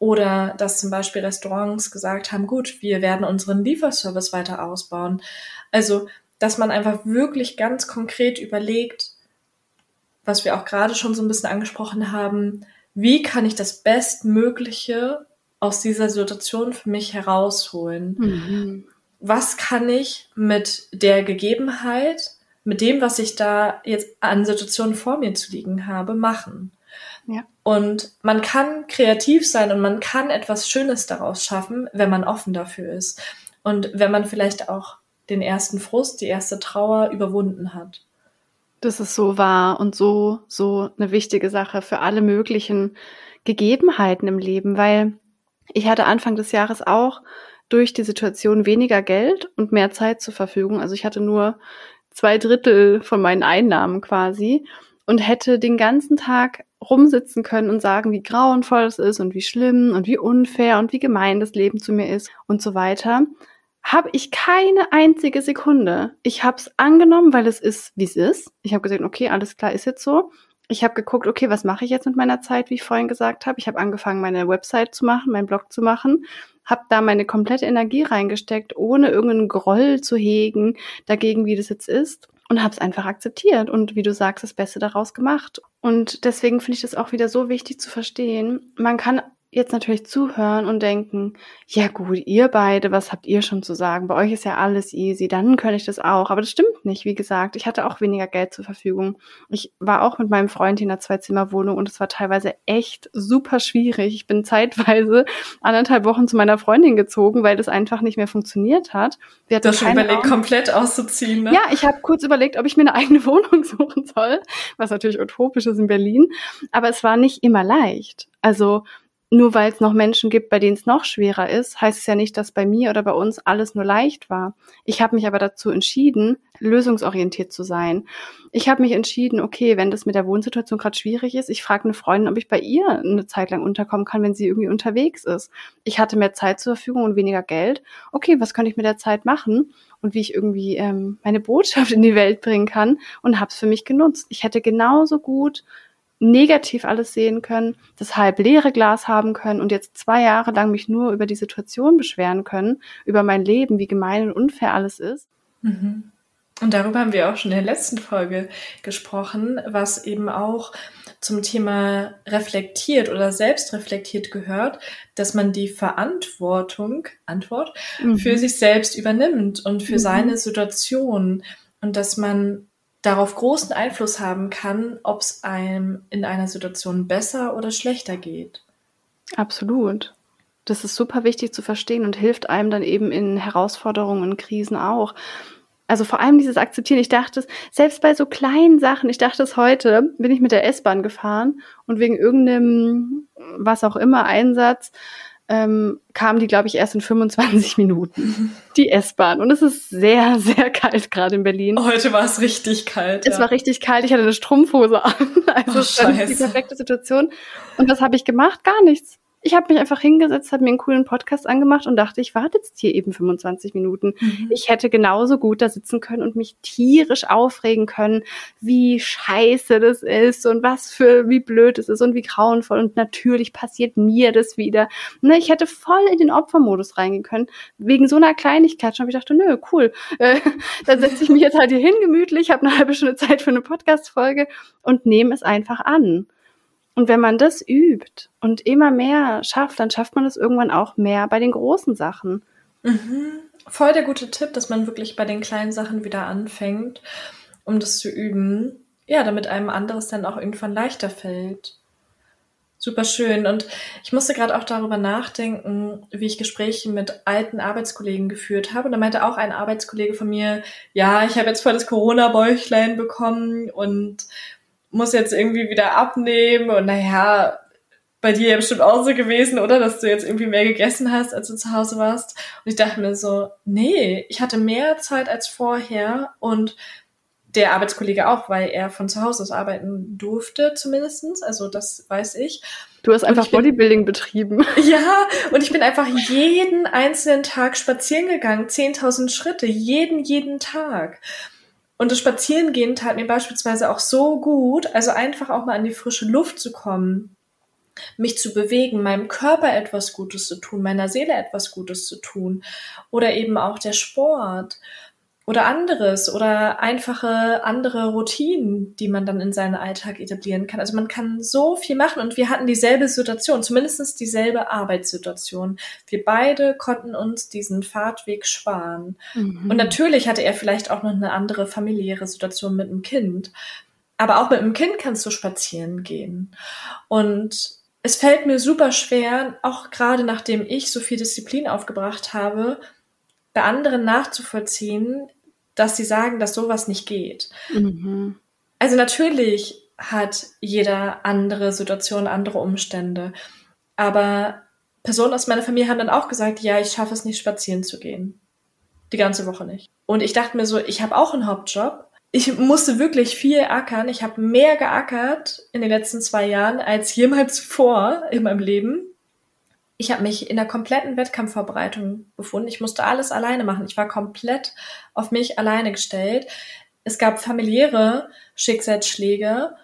Oder dass zum Beispiel Restaurants gesagt haben, gut, wir werden unseren Lieferservice weiter ausbauen. Also, dass man einfach wirklich ganz konkret überlegt, was wir auch gerade schon so ein bisschen angesprochen haben, wie kann ich das Bestmögliche aus dieser Situation für mich herausholen? Mhm. Was kann ich mit der Gegebenheit, mit dem, was ich da jetzt an Situationen vor mir zu liegen habe, machen? Ja. Und man kann kreativ sein und man kann etwas Schönes daraus schaffen, wenn man offen dafür ist. Und wenn man vielleicht auch den ersten Frust, die erste Trauer überwunden hat. Das ist so wahr und so, so eine wichtige Sache für alle möglichen Gegebenheiten im Leben, weil ich hatte Anfang des Jahres auch durch die Situation weniger Geld und mehr Zeit zur Verfügung. Also ich hatte nur zwei Drittel von meinen Einnahmen quasi und hätte den ganzen Tag rumsitzen können und sagen, wie grauenvoll es ist und wie schlimm und wie unfair und wie gemein das Leben zu mir ist und so weiter. Habe ich keine einzige Sekunde. Ich habe es angenommen, weil es ist, wie es ist. Ich habe gesagt, okay, alles klar, ist jetzt so. Ich habe geguckt, okay, was mache ich jetzt mit meiner Zeit, wie ich vorhin gesagt habe. Ich habe angefangen, meine Website zu machen, meinen Blog zu machen, habe da meine komplette Energie reingesteckt, ohne irgendeinen Groll zu hegen dagegen, wie das jetzt ist und habe es einfach akzeptiert und, wie du sagst, das Beste daraus gemacht. Und deswegen finde ich das auch wieder so wichtig zu verstehen. Man kann jetzt natürlich zuhören und denken, ja gut, ihr beide, was habt ihr schon zu sagen? Bei euch ist ja alles easy, dann könnte ich das auch. Aber das stimmt nicht, wie gesagt. Ich hatte auch weniger Geld zur Verfügung. Ich war auch mit meinem Freund in einer Zwei-Zimmer-Wohnung und es war teilweise echt super schwierig. Ich bin zeitweise anderthalb Wochen zu meiner Freundin gezogen, weil das einfach nicht mehr funktioniert hat. Wir hatten das schon überlegt, Raum. Komplett auszuziehen, ne? Ja, ich habe kurz überlegt, ob ich mir eine eigene Wohnung suchen soll, was natürlich utopisch ist in Berlin. Aber es war nicht immer leicht. Also nur weil es noch Menschen gibt, bei denen es noch schwerer ist, heißt es ja nicht, dass bei mir oder bei uns alles nur leicht war. Ich habe mich aber dazu entschieden, lösungsorientiert zu sein. Ich habe mich entschieden, okay, wenn das mit der Wohnsituation gerade schwierig ist, ich frage eine Freundin, ob ich bei ihr eine Zeit lang unterkommen kann, wenn sie irgendwie unterwegs ist. Ich hatte mehr Zeit zur Verfügung und weniger Geld. Okay, was kann ich mit der Zeit machen und wie ich irgendwie ähm, meine Botschaft in die Welt bringen kann, und habe es für mich genutzt. Ich hätte genauso gut negativ alles sehen können, das halb leere Glas haben können und jetzt zwei Jahre lang mich nur über die Situation beschweren können, über mein Leben, wie gemein und unfair alles ist. Mhm. Und darüber haben wir auch schon in der letzten Folge gesprochen, was eben auch zum Thema reflektiert oder selbst reflektiert gehört, dass man die Verantwortung, Antwort, mhm. für sich selbst übernimmt und für mhm. seine Situation, und dass man darauf großen Einfluss haben kann, ob es einem in einer Situation besser oder schlechter geht. Absolut. Das ist super wichtig zu verstehen und hilft einem dann eben in Herausforderungen und Krisen auch. Also vor allem dieses Akzeptieren. Ich dachte, selbst bei so kleinen Sachen, ich dachte es heute, bin ich mit der S-Bahn gefahren und wegen irgendeinem, was auch immer, Einsatz, Ähm, kam die, glaube ich, erst in fünfundzwanzig Minuten, die S-Bahn. Und es ist sehr, sehr kalt gerade in Berlin. Heute war es richtig kalt. Es ja. war richtig kalt, ich hatte eine Strumpfhose an. Also es war die perfekte Situation. Und was habe ich gemacht? Gar nichts. Ich habe mich einfach hingesetzt, habe mir einen coolen Podcast angemacht und dachte, ich warte jetzt hier eben fünfundzwanzig Minuten. Mhm. Ich hätte genauso gut da sitzen können und mich tierisch aufregen können, wie scheiße das ist und was für, wie blöd es ist und wie grauenvoll, und natürlich passiert mir das wieder. Ne, ich hätte voll in den Opfermodus reingehen können, wegen so einer Kleinigkeit schon. Ich dachte, nö, cool, äh, dann setze ich mich jetzt halt hier hin, gemütlich, habe eine halbe Stunde Zeit für eine Podcast-Folge und nehme es einfach an. Und wenn man das übt und immer mehr schafft, dann schafft man das irgendwann auch mehr bei den großen Sachen. Mhm. Voll der gute Tipp, dass man wirklich bei den kleinen Sachen wieder anfängt, um das zu üben. Ja, damit einem anderes dann auch irgendwann leichter fällt. Super schön. Und ich musste gerade auch darüber nachdenken, wie ich Gespräche mit alten Arbeitskollegen geführt habe. Und da meinte auch ein Arbeitskollege von mir, ja, ich habe jetzt voll das Corona-Bäuchlein bekommen und muss jetzt irgendwie wieder abnehmen, und naja, bei dir ja bestimmt auch so gewesen, oder? Dass du jetzt irgendwie mehr gegessen hast, als du zu Hause warst. Und ich dachte mir so, nee, ich hatte mehr Zeit als vorher, und der Arbeitskollege auch, weil er von zu Hause aus arbeiten durfte zumindestens, also das weiß ich. Du hast einfach Bodybuilding betrieben. Ja, und ich bin einfach jeden einzelnen Tag spazieren gegangen, zehntausend Schritte, jeden, jeden Tag. Und das Spazierengehen tat mir beispielsweise auch so gut, also einfach auch mal an die frische Luft zu kommen, mich zu bewegen, meinem Körper etwas Gutes zu tun, meiner Seele etwas Gutes zu tun, oder eben auch der Sport oder anderes oder einfache andere Routinen, die man dann in seinen Alltag etablieren kann. Also man kann so viel machen, und wir hatten dieselbe Situation, zumindest dieselbe Arbeitssituation. Wir beide konnten uns diesen Fahrtweg sparen. Mhm. Und natürlich hatte er vielleicht auch noch eine andere familiäre Situation mit dem Kind. Aber auch mit dem Kind kannst du spazieren gehen. Und es fällt mir super schwer, auch gerade nachdem ich so viel Disziplin aufgebracht habe, bei anderen nachzuvollziehen, dass sie sagen, dass sowas nicht geht. Mhm. Also natürlich hat jeder andere Situationen, andere Umstände. Aber Personen aus meiner Familie haben dann auch gesagt, ja, ich schaffe es nicht, spazieren zu gehen. Die ganze Woche nicht. Und ich dachte mir so, ich habe auch einen Hauptjob. Ich musste wirklich viel ackern. Ich habe mehr geackert in den letzten zwei Jahren als jemals zuvor in meinem Leben. Ich habe mich in der kompletten Wettkampfvorbereitung befunden. Ich musste alles alleine machen. Ich war komplett auf mich alleine gestellt. Es gab familiäre Schicksalsschläge.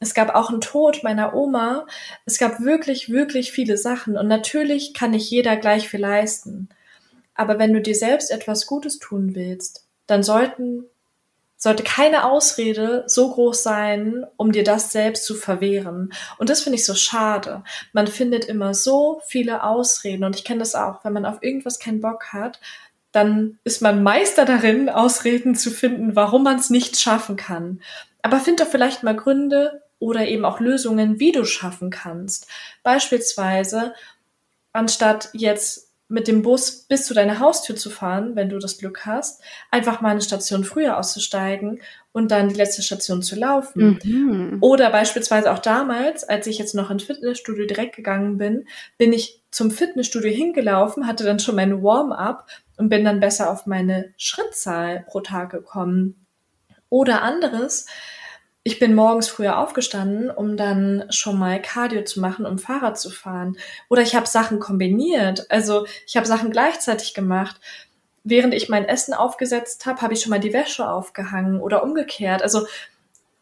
Es gab auch einen Tod meiner Oma. Es gab wirklich, wirklich viele Sachen. Und natürlich kann nicht jeder gleich viel leisten. Aber wenn du dir selbst etwas Gutes tun willst, dann sollten sollte keine Ausrede so groß sein, um dir das selbst zu verwehren. Und das finde ich so schade. Man findet immer so viele Ausreden. Und ich kenne das auch, wenn man auf irgendwas keinen Bock hat, dann ist man Meister darin, Ausreden zu finden, warum man es nicht schaffen kann. Aber find doch vielleicht mal Gründe oder eben auch Lösungen, wie du schaffen kannst. Beispielsweise, anstatt jetzt mit dem Bus bis zu deiner Haustür zu fahren, wenn du das Glück hast, einfach mal eine Station früher auszusteigen und dann die letzte Station zu laufen. Mhm. Oder beispielsweise auch damals, als ich jetzt noch ins Fitnessstudio direkt gegangen bin, bin ich zum Fitnessstudio hingelaufen, hatte dann schon meine Warm-up und bin dann besser auf meine Schrittzahl pro Tag gekommen. Oder anderes, ich bin morgens früher aufgestanden, um dann schon mal Cardio zu machen, um Fahrrad zu fahren. Oder ich habe Sachen kombiniert, also ich habe Sachen gleichzeitig gemacht. Während ich mein Essen aufgesetzt habe, habe ich schon mal die Wäsche aufgehangen oder umgekehrt. Also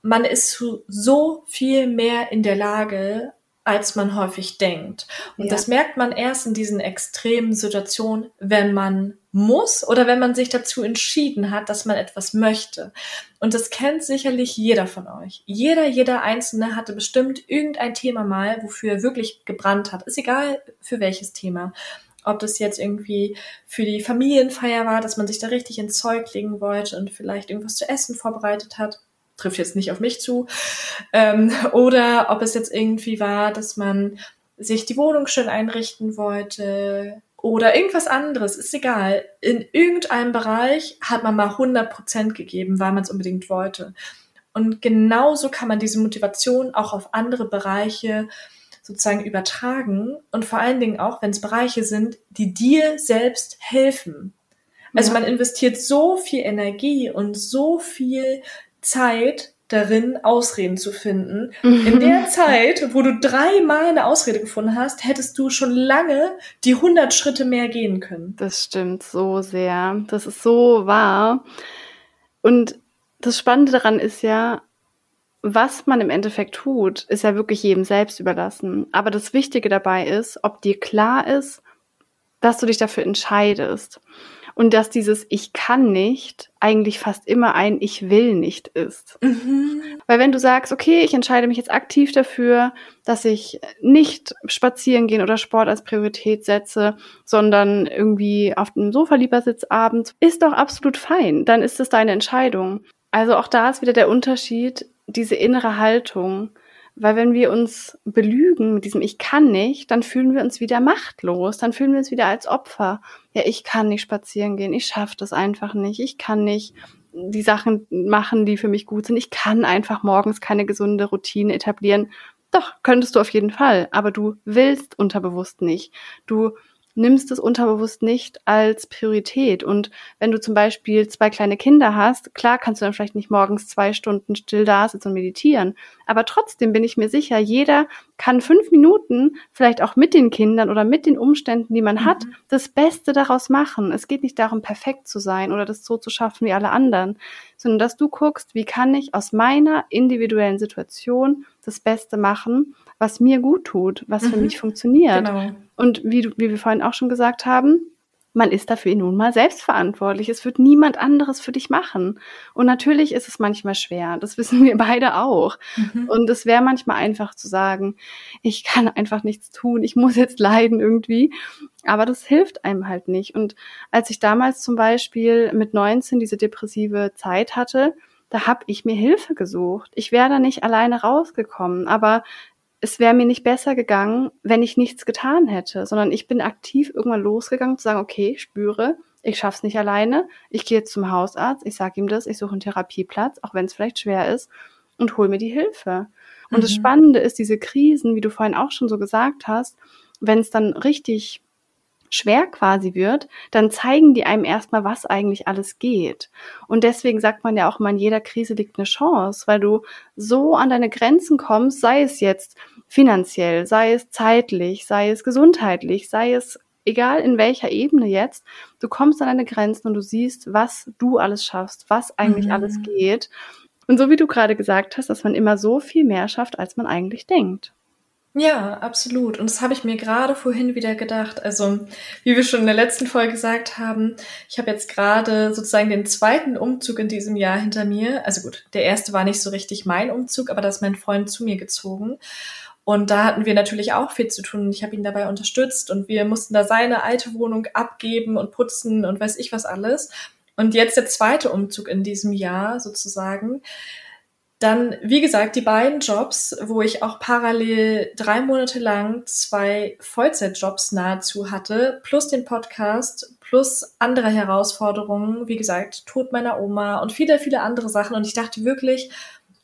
man ist zu so viel mehr in der Lage, als man häufig denkt. Und ja. Das merkt man erst in diesen extremen Situationen, wenn man muss oder wenn man sich dazu entschieden hat, dass man etwas möchte. Und das kennt sicherlich jeder von euch. Jeder, jeder Einzelne hatte bestimmt irgendein Thema mal, wofür er wirklich gebrannt hat. Ist egal, für welches Thema. Ob das jetzt irgendwie für die Familienfeier war, dass man sich da richtig ins Zeug legen wollte und vielleicht irgendwas zu essen vorbereitet hat. Trifft jetzt nicht auf mich zu. Ähm, oder ob es jetzt irgendwie war, dass man sich die Wohnung schön einrichten wollte, oder irgendwas anderes, ist egal. In irgendeinem Bereich hat man mal hundert Prozent gegeben, weil man es unbedingt wollte. Und genauso kann man diese Motivation auch auf andere Bereiche sozusagen übertragen. Und vor allen Dingen auch, wenn es Bereiche sind, die dir selbst helfen. Also man investiert so viel Energie und so viel Zeit darin, Ausreden zu finden. Mhm. In der Zeit, wo du dreimal eine Ausrede gefunden hast, hättest du schon lange die hundert Schritte mehr gehen können. Das stimmt so sehr. Das ist so wahr. Und das Spannende daran ist ja, was man im Endeffekt tut, ist ja wirklich jedem selbst überlassen. Aber das Wichtige dabei ist, ob dir klar ist, dass du dich dafür entscheidest. Und dass dieses Ich kann nicht eigentlich fast immer ein Ich will nicht ist. Mhm. Weil wenn du sagst, okay, ich entscheide mich jetzt aktiv dafür, dass ich nicht spazieren gehen oder Sport als Priorität setze, sondern irgendwie auf dem Sofa lieber sitze abends, ist doch absolut fein. Dann ist es deine Entscheidung. Also auch da ist wieder der Unterschied, diese innere Haltung. Weil wenn wir uns belügen mit diesem Ich kann nicht, dann fühlen wir uns wieder machtlos, dann fühlen wir uns wieder als Opfer. Ja, ich kann nicht spazieren gehen, ich schaffe das einfach nicht, ich kann nicht die Sachen machen, die für mich gut sind, ich kann einfach morgens keine gesunde Routine etablieren. Doch, könntest du auf jeden Fall, aber du willst unterbewusst nicht. Du nimmst es unterbewusst nicht als Priorität. Und wenn du zum Beispiel zwei kleine Kinder hast, klar kannst du dann vielleicht nicht morgens zwei Stunden still da sitzen und meditieren. Aber trotzdem bin ich mir sicher, jeder kann fünf Minuten, vielleicht auch mit den Kindern oder mit den Umständen, die man mhm. hat, das Beste daraus machen. Es geht nicht darum, perfekt zu sein oder das so zu schaffen wie alle anderen, sondern dass du guckst, wie kann ich aus meiner individuellen Situation das Beste machen, was mir gut tut, was mhm. für mich funktioniert. Genau. Und wie, du, wie wir vorhin auch schon gesagt haben, man ist dafür nun mal selbstverantwortlich. Es wird niemand anderes für dich machen. Und natürlich ist es manchmal schwer. Das wissen wir beide auch. Mhm. Und es wäre manchmal einfach zu sagen, ich kann einfach nichts tun, ich muss jetzt leiden irgendwie. Aber das hilft einem halt nicht. Und als ich damals zum Beispiel mit neunzehn diese depressive Zeit hatte, da habe ich mir Hilfe gesucht. Ich wäre da nicht alleine rausgekommen, aber es wäre mir nicht besser gegangen, wenn ich nichts getan hätte, sondern ich bin aktiv irgendwann losgegangen zu sagen, okay, ich spüre, ich schaff's nicht alleine, ich gehe jetzt zum Hausarzt, ich sage ihm das, ich suche einen Therapieplatz, auch wenn es vielleicht schwer ist, und hol mir die Hilfe. Und mhm. das Spannende ist, diese Krisen, wie du vorhin auch schon so gesagt hast, wenn es dann richtig schwer quasi wird, dann zeigen die einem erstmal, was eigentlich alles geht. Und deswegen sagt man ja auch mal, in jeder Krise liegt eine Chance, weil du so an deine Grenzen kommst, sei es jetzt finanziell, sei es zeitlich, sei es gesundheitlich, sei es egal in welcher Ebene jetzt, du kommst an deine Grenzen und du siehst, was du alles schaffst, was eigentlich mhm. alles geht. Und so wie du gerade gesagt hast, dass man immer so viel mehr schafft, als man eigentlich denkt. Ja, absolut. Und das habe ich mir gerade vorhin wieder gedacht. Also, wie wir schon in der letzten Folge gesagt haben, ich habe jetzt gerade sozusagen den zweiten Umzug in diesem Jahr hinter mir. Also gut, der erste war nicht so richtig mein Umzug, aber da ist mein Freund zu mir gezogen. Und da hatten wir natürlich auch viel zu tun. Ich habe ihn dabei unterstützt und wir mussten da seine alte Wohnung abgeben und putzen und weiß ich was alles. Und jetzt der zweite Umzug in diesem Jahr sozusagen. Dann, wie gesagt, die beiden Jobs, wo ich auch parallel drei Monate lang zwei Vollzeitjobs nahezu hatte, plus den Podcast, plus andere Herausforderungen, wie gesagt, Tod meiner Oma und viele, viele andere Sachen. Und ich dachte wirklich,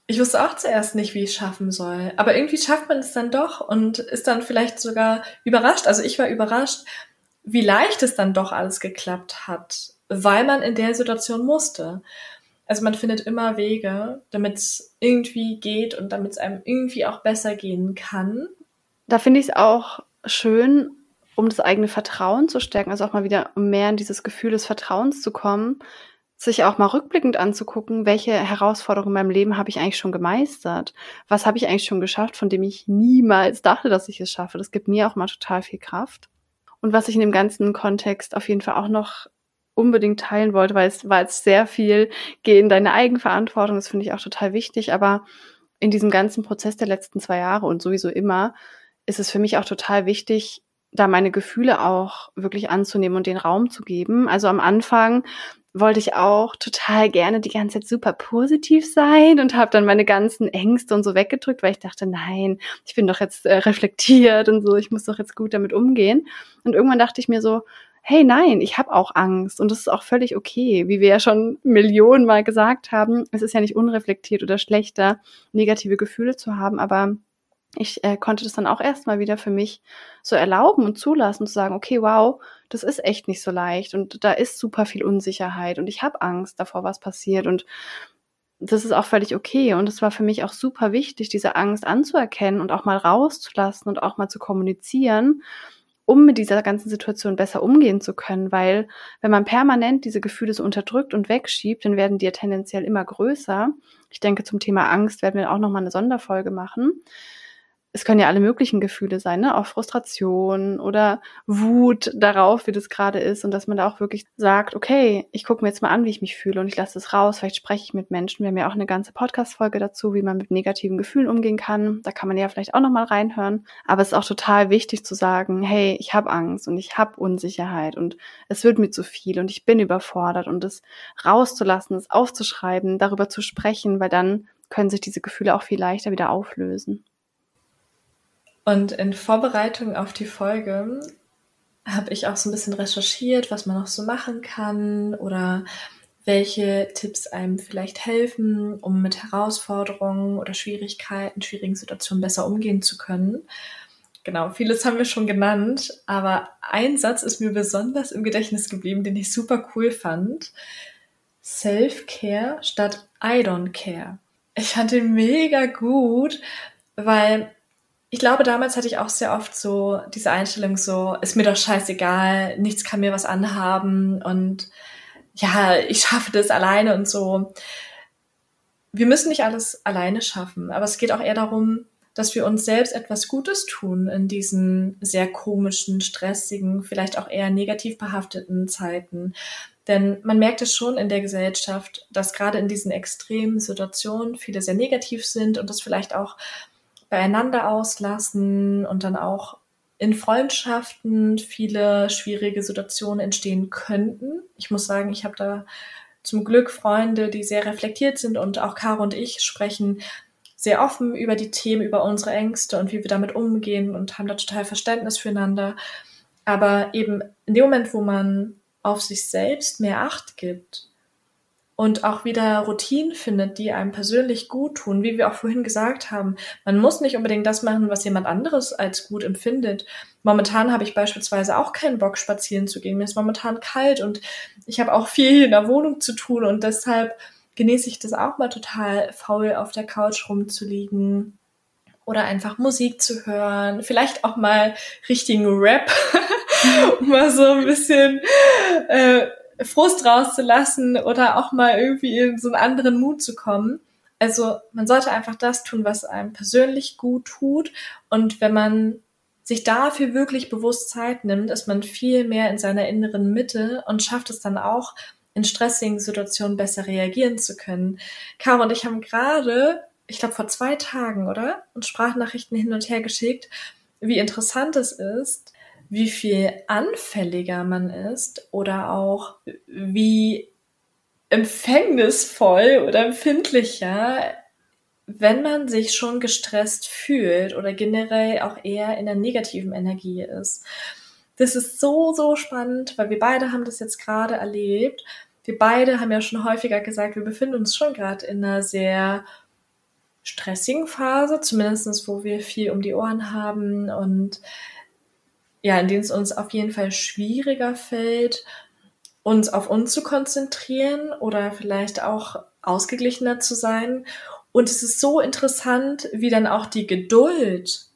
ich wusste auch zuerst nicht, wie ich es schaffen soll. Aber irgendwie schafft man es dann doch und ist dann vielleicht sogar überrascht. Also ich war überrascht, wie leicht es dann doch alles geklappt hat, weil man in der Situation musste. Also man findet immer Wege, damit es irgendwie geht und damit es einem irgendwie auch besser gehen kann. Da finde ich es auch schön, um das eigene Vertrauen zu stärken, also auch mal wieder mehr in dieses Gefühl des Vertrauens zu kommen, sich auch mal rückblickend anzugucken, welche Herausforderungen in meinem Leben habe ich eigentlich schon gemeistert? Was habe ich eigentlich schon geschafft, von dem ich niemals dachte, dass ich es schaffe? Das gibt mir auch mal total viel Kraft. Und was ich in dem ganzen Kontext auf jeden Fall auch noch unbedingt teilen wollte, weil es war jetzt sehr viel, geh in deine Eigenverantwortung, das finde ich auch total wichtig, aber in diesem ganzen Prozess der letzten zwei Jahre und sowieso immer, ist es für mich auch total wichtig, da meine Gefühle auch wirklich anzunehmen und den Raum zu geben. Also am Anfang wollte ich auch total gerne die ganze Zeit super positiv sein und habe dann meine ganzen Ängste und so weggedrückt, weil ich dachte, nein, ich bin doch jetzt äh, reflektiert und so, ich muss doch jetzt gut damit umgehen. Und irgendwann dachte ich mir so, hey, nein, ich habe auch Angst und das ist auch völlig okay, wie wir ja schon Millionen Mal gesagt haben, es ist ja nicht unreflektiert oder schlechter, negative Gefühle zu haben, aber ich äh, konnte das dann auch erstmal wieder für mich so erlauben und zulassen, zu sagen, okay, wow, das ist echt nicht so leicht und da ist super viel Unsicherheit und ich habe Angst davor, was passiert und das ist auch völlig okay und es war für mich auch super wichtig, diese Angst anzuerkennen und auch mal rauszulassen und auch mal zu kommunizieren, um mit dieser ganzen Situation besser umgehen zu können, weil wenn man permanent diese Gefühle so unterdrückt und wegschiebt, dann werden die ja tendenziell immer größer. Ich denke, zum Thema Angst werden wir auch nochmal eine Sonderfolge machen. Es können ja alle möglichen Gefühle sein, ne? Auch Frustration oder Wut darauf, wie das gerade ist und dass man da auch wirklich sagt, okay, ich gucke mir jetzt mal an, wie ich mich fühle und ich lasse es raus, vielleicht spreche ich mit Menschen. Wir haben ja auch eine ganze Podcast-Folge dazu, wie man mit negativen Gefühlen umgehen kann. Da kann man ja vielleicht auch nochmal reinhören. Aber es ist auch total wichtig zu sagen, hey, ich habe Angst und ich habe Unsicherheit und es wird mir zu viel und ich bin überfordert und das rauszulassen, das aufzuschreiben, darüber zu sprechen, weil dann können sich diese Gefühle auch viel leichter wieder auflösen. Und in Vorbereitung auf die Folge habe ich auch so ein bisschen recherchiert, was man noch so machen kann oder welche Tipps einem vielleicht helfen, um mit Herausforderungen oder Schwierigkeiten, schwierigen Situationen besser umgehen zu können. Genau, vieles haben wir schon genannt, aber ein Satz ist mir besonders im Gedächtnis geblieben, den ich super cool fand. Self-Care statt I don't care. Ich fand den mega gut, weil ich glaube, damals hatte ich auch sehr oft so diese Einstellung so, ist mir doch scheißegal, nichts kann mir was anhaben und ja, ich schaffe das alleine und so. Wir müssen nicht alles alleine schaffen, aber es geht auch eher darum, dass wir uns selbst etwas Gutes tun in diesen sehr komischen, stressigen, vielleicht auch eher negativ behafteten Zeiten. Denn man merkt es schon in der Gesellschaft, dass gerade in diesen extremen Situationen viele sehr negativ sind und das vielleicht auch beieinander auslassen und dann auch in Freundschaften viele schwierige Situationen entstehen könnten. Ich muss sagen, ich habe da zum Glück Freunde, die sehr reflektiert sind und auch Caro und ich sprechen sehr offen über die Themen, über unsere Ängste und wie wir damit umgehen und haben da total Verständnis füreinander. Aber eben in dem Moment, wo man auf sich selbst mehr Acht gibt und auch wieder Routinen findet, die einem persönlich gut tun, wie wir auch vorhin gesagt haben. Man muss nicht unbedingt das machen, was jemand anderes als gut empfindet. Momentan habe ich beispielsweise auch keinen Bock, spazieren zu gehen. Mir ist momentan kalt und ich habe auch viel hier in der Wohnung zu tun und deshalb genieße ich das auch mal total, faul auf der Couch rumzuliegen oder einfach Musik zu hören, vielleicht auch mal richtigen Rap, mal so ein bisschen äh, Frust rauszulassen oder auch mal irgendwie in so einen anderen Mut zu kommen. Also man sollte einfach das tun, was einem persönlich gut tut. Und wenn man sich dafür wirklich bewusst Zeit nimmt, ist man viel mehr in seiner inneren Mitte und schafft es dann auch, in stressigen Situationen besser reagieren zu können. Caro und ich haben gerade, ich glaube vor zwei Tagen, oder? Und Sprachnachrichten hin und her geschickt, wie interessant es ist, wie viel anfälliger man ist oder auch wie empfängnisvoll oder empfindlicher, wenn man sich schon gestresst fühlt oder generell auch eher in der negativen Energie ist. Das ist so, so spannend, weil wir beide haben das jetzt gerade erlebt. Wir beide haben ja schon häufiger gesagt, wir befinden uns schon gerade in einer sehr stressigen Phase, zumindest wo wir viel um die Ohren haben und ja, in denen es uns auf jeden Fall schwieriger fällt, uns auf uns zu konzentrieren oder vielleicht auch ausgeglichener zu sein. Und es ist so interessant, wie dann auch die Geduld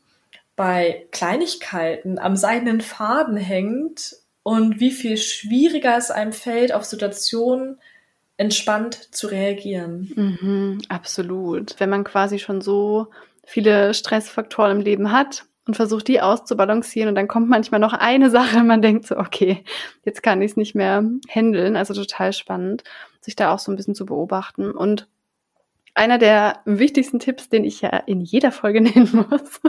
bei Kleinigkeiten am seidenen Faden hängt und wie viel schwieriger es einem fällt, auf Situationen entspannt zu reagieren. Mhm, absolut. Wenn man quasi schon so viele Stressfaktoren im Leben hat und versucht, die auszubalancieren und dann kommt manchmal noch eine Sache und man denkt so, okay, jetzt kann ich es nicht mehr handeln. Also total spannend, sich da auch so ein bisschen zu beobachten. Und einer der wichtigsten Tipps, den ich ja in jeder Folge nennen muss,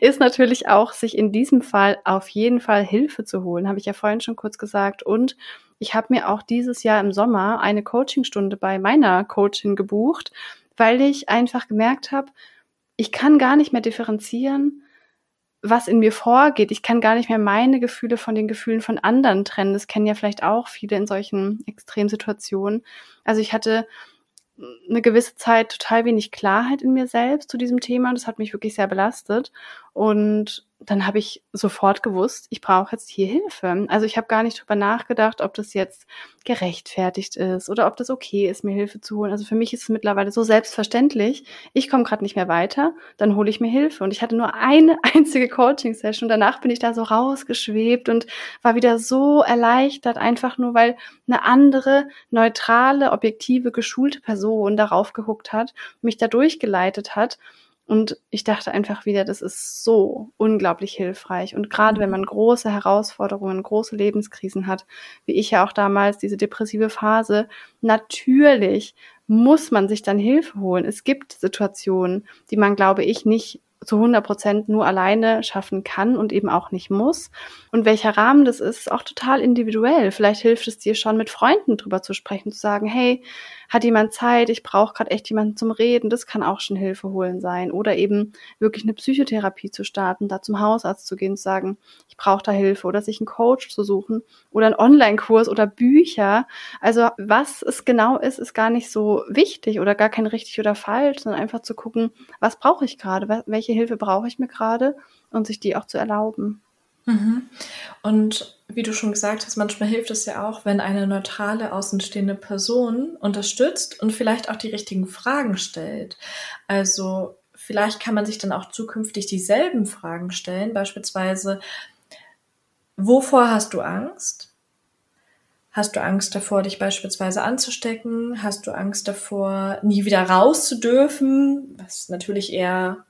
ist natürlich auch, sich in diesem Fall auf jeden Fall Hilfe zu holen, habe ich ja vorhin schon kurz gesagt. Und ich habe mir auch dieses Jahr im Sommer eine Coachingstunde bei meiner Coachin gebucht, weil ich einfach gemerkt habe, ich kann gar nicht mehr differenzieren, was in mir vorgeht. Ich kann gar nicht mehr meine Gefühle von den Gefühlen von anderen trennen. Das kennen ja vielleicht auch viele in solchen Extremsituationen. Also ich hatte eine gewisse Zeit total wenig Klarheit in mir selbst zu diesem Thema. Das hat mich wirklich sehr belastet. Und dann habe ich sofort gewusst, ich brauche jetzt hier Hilfe. Also ich habe gar nicht drüber nachgedacht, ob das jetzt gerechtfertigt ist oder ob das okay ist, mir Hilfe zu holen. Also für mich ist es mittlerweile so selbstverständlich, ich komme gerade nicht mehr weiter, dann hole ich mir Hilfe. Und ich hatte nur eine einzige Coaching-Session und danach bin ich da so rausgeschwebt und war wieder so erleichtert, einfach nur, weil eine andere, neutrale, objektive, geschulte Person darauf geguckt hat, mich da durchgeleitet hat. Und ich dachte einfach wieder, das ist so unglaublich hilfreich. Und gerade wenn man große Herausforderungen, große Lebenskrisen hat, wie ich ja auch damals, diese depressive Phase, natürlich muss man sich dann Hilfe holen. Es gibt Situationen, die man, glaube ich, nicht zu hundert Prozent nur alleine schaffen kann und eben auch nicht muss. Und welcher Rahmen das ist, ist auch total individuell. Vielleicht hilft es dir schon, mit Freunden drüber zu sprechen, zu sagen, hey, hat jemand Zeit? Ich brauche gerade echt jemanden zum Reden. Das kann auch schon Hilfe holen sein. Oder eben wirklich eine Psychotherapie zu starten, da zum Hausarzt zu gehen, zu sagen, ich brauche da Hilfe. Oder sich einen Coach zu suchen oder einen Online-Kurs oder Bücher. Also was es genau ist, ist gar nicht so wichtig oder gar kein richtig oder falsch, sondern einfach zu gucken, was brauche ich gerade? Welche Hilfe brauche ich mir gerade und sich die auch zu erlauben. Mhm. Und wie du schon gesagt hast, manchmal hilft es ja auch, wenn eine neutrale, außenstehende Person unterstützt und vielleicht auch die richtigen Fragen stellt. Also vielleicht kann man sich dann auch zukünftig dieselben Fragen stellen, beispielsweise, wovor hast du Angst? Hast du Angst davor, dich beispielsweise anzustecken? Hast du Angst davor, nie wieder raus zu dürfen? Was natürlich eher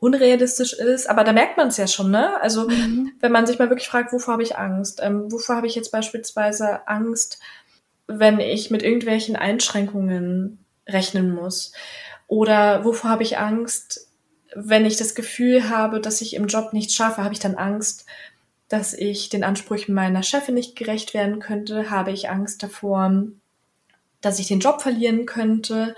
unrealistisch ist, aber da merkt man es ja schon, ne? Also mhm. wenn man sich mal wirklich fragt, wovor habe ich Angst? Ähm, wovor habe ich jetzt beispielsweise Angst, wenn ich mit irgendwelchen Einschränkungen rechnen muss? Oder wovor habe ich Angst, wenn ich das Gefühl habe, dass ich im Job nichts schaffe? Habe ich dann Angst, dass ich den Ansprüchen meiner Chefin nicht gerecht werden könnte? Habe ich Angst davor, dass ich den Job verlieren könnte?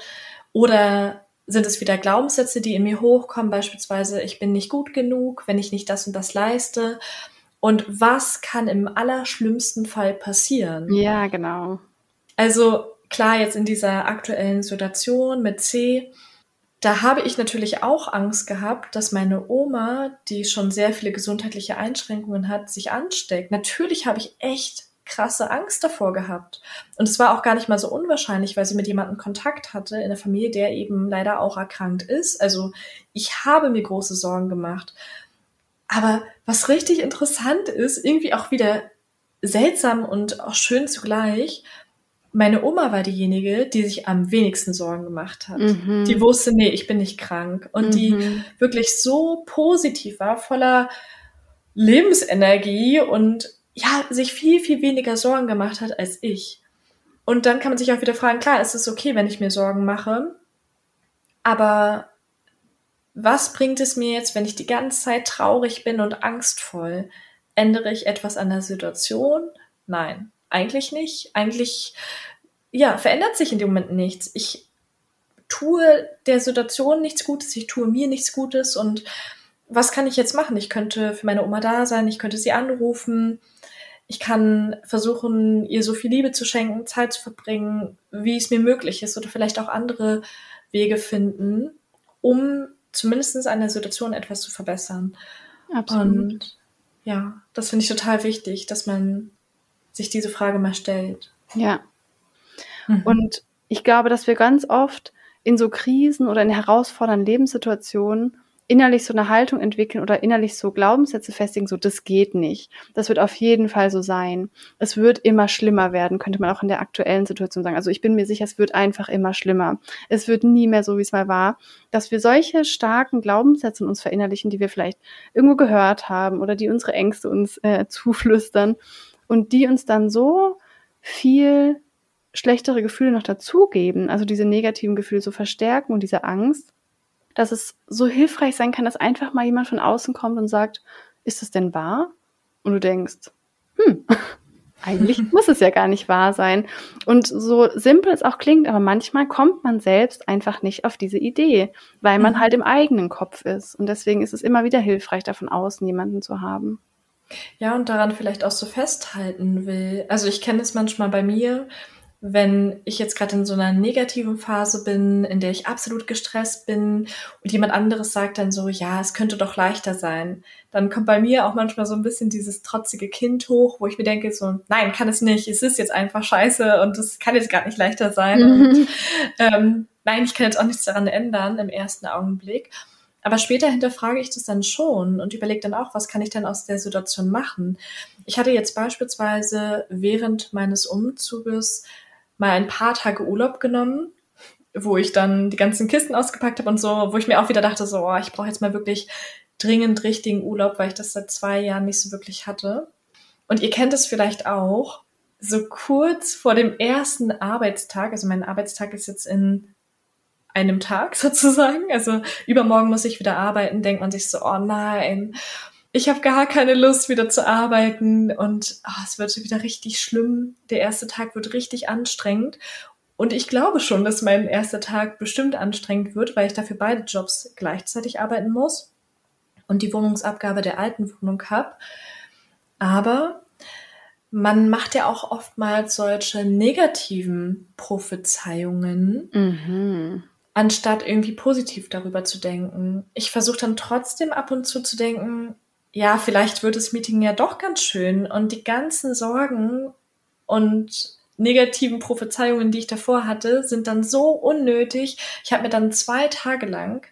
Oder sind es wieder Glaubenssätze, die in mir hochkommen, beispielsweise ich bin nicht gut genug, wenn ich nicht das und das leiste? Und was kann im allerschlimmsten Fall passieren? Ja, genau. Also klar, jetzt in dieser aktuellen Situation mit C, da habe ich natürlich auch Angst gehabt, dass meine Oma, die schon sehr viele gesundheitliche Einschränkungen hat, sich ansteckt. Natürlich habe ich echt krasse Angst davor gehabt. Und es war auch gar nicht mal so unwahrscheinlich, weil sie mit jemandem Kontakt hatte in der Familie, der eben leider auch erkrankt ist. Also ich habe mir große Sorgen gemacht. Aber was richtig interessant ist, irgendwie auch wieder seltsam und auch schön zugleich, Meine Oma war diejenige, die sich am wenigsten Sorgen gemacht hat. Mhm. Die wusste, nee, ich bin nicht krank. Und mhm. die wirklich so positiv war, voller Lebensenergie und ja, sich viel, viel weniger Sorgen gemacht hat als ich. Und dann kann man sich auch wieder fragen, klar, es ist okay, wenn ich mir Sorgen mache, aber was bringt es mir jetzt, wenn ich die ganze Zeit traurig bin und angstvoll? Ändere ich etwas an der Situation? Nein, eigentlich nicht. Eigentlich, ja, verändert sich in dem Moment nichts. Ich tue der Situation nichts Gutes, ich tue mir nichts Gutes und was kann ich jetzt machen? Ich könnte für meine Oma da sein, ich könnte sie anrufen, ich kann versuchen, ihr so viel Liebe zu schenken, Zeit zu verbringen, wie es mir möglich ist oder vielleicht auch andere Wege finden, um zumindest an der Situation etwas zu verbessern. Absolut. Und ja, das finde ich total wichtig, dass man sich diese Frage mal stellt. Ja. Mhm. Und ich glaube, dass wir ganz oft in so Krisen oder in herausfordernden Lebenssituationen innerlich so eine Haltung entwickeln oder innerlich so Glaubenssätze festigen, so das geht nicht. Das wird auf jeden Fall so sein. Es wird immer schlimmer werden, könnte man auch in der aktuellen Situation sagen. Also ich bin mir sicher, es wird einfach immer schlimmer. Es wird nie mehr so, wie es mal war. Dass wir solche starken Glaubenssätze in uns verinnerlichen, die wir vielleicht irgendwo gehört haben oder die unsere Ängste uns äh, zuflüstern und die uns dann so viel schlechtere Gefühle noch dazugeben, also diese negativen Gefühle so verstärken und diese Angst, dass es so hilfreich sein kann, dass einfach mal jemand von außen kommt und sagt, ist das denn wahr? Und du denkst, hm, eigentlich muss es ja gar nicht wahr sein. Und so simpel es auch klingt, aber manchmal kommt man selbst einfach nicht auf diese Idee, weil man mhm. halt im eigenen Kopf ist. Und deswegen ist es immer wieder hilfreich, da von außen jemanden zu haben. Ja, und daran vielleicht auch so festhalten will. Also ich kenne es manchmal bei mir, wenn ich jetzt gerade in so einer negativen Phase bin, in der ich absolut gestresst bin und jemand anderes sagt dann so, ja, es könnte doch leichter sein, dann kommt bei mir auch manchmal so ein bisschen dieses trotzige Kind hoch, wo ich mir denke so, nein, kann es nicht, es ist jetzt einfach scheiße und es kann jetzt gar nicht leichter sein. Mhm. Und, ähm, nein, ich kann jetzt auch nichts daran ändern im ersten Augenblick. Aber später hinterfrage ich das dann schon und überlege dann auch, was kann ich denn aus der Situation machen? Ich hatte jetzt beispielsweise während meines Umzuges mal ein paar Tage Urlaub genommen, wo ich dann die ganzen Kisten ausgepackt habe und so, wo ich mir auch wieder dachte, so, oh, ich brauche jetzt mal wirklich dringend richtigen Urlaub, weil ich das seit zwei Jahren nicht so wirklich hatte. Und ihr kennt es vielleicht auch, so kurz vor dem ersten Arbeitstag, also mein Arbeitstag ist jetzt in einem Tag sozusagen, also übermorgen muss ich wieder arbeiten, denkt man sich so, oh nein, ich habe gar keine Lust, wieder zu arbeiten und oh, es wird wieder richtig schlimm. Der erste Tag wird richtig anstrengend und ich glaube schon, dass mein erster Tag bestimmt anstrengend wird, weil ich dafür beide Jobs gleichzeitig arbeiten muss und die Wohnungsabgabe der alten Wohnung habe. Aber man macht ja auch oftmals solche negativen Prophezeiungen, mhm. anstatt irgendwie positiv darüber zu denken. Ich versuche dann trotzdem ab und zu zu denken, ja, vielleicht wird das Meeting ja doch ganz schön und die ganzen Sorgen und negativen Prophezeiungen, die ich davor hatte, sind dann so unnötig. Ich habe mir dann zwei Tage lang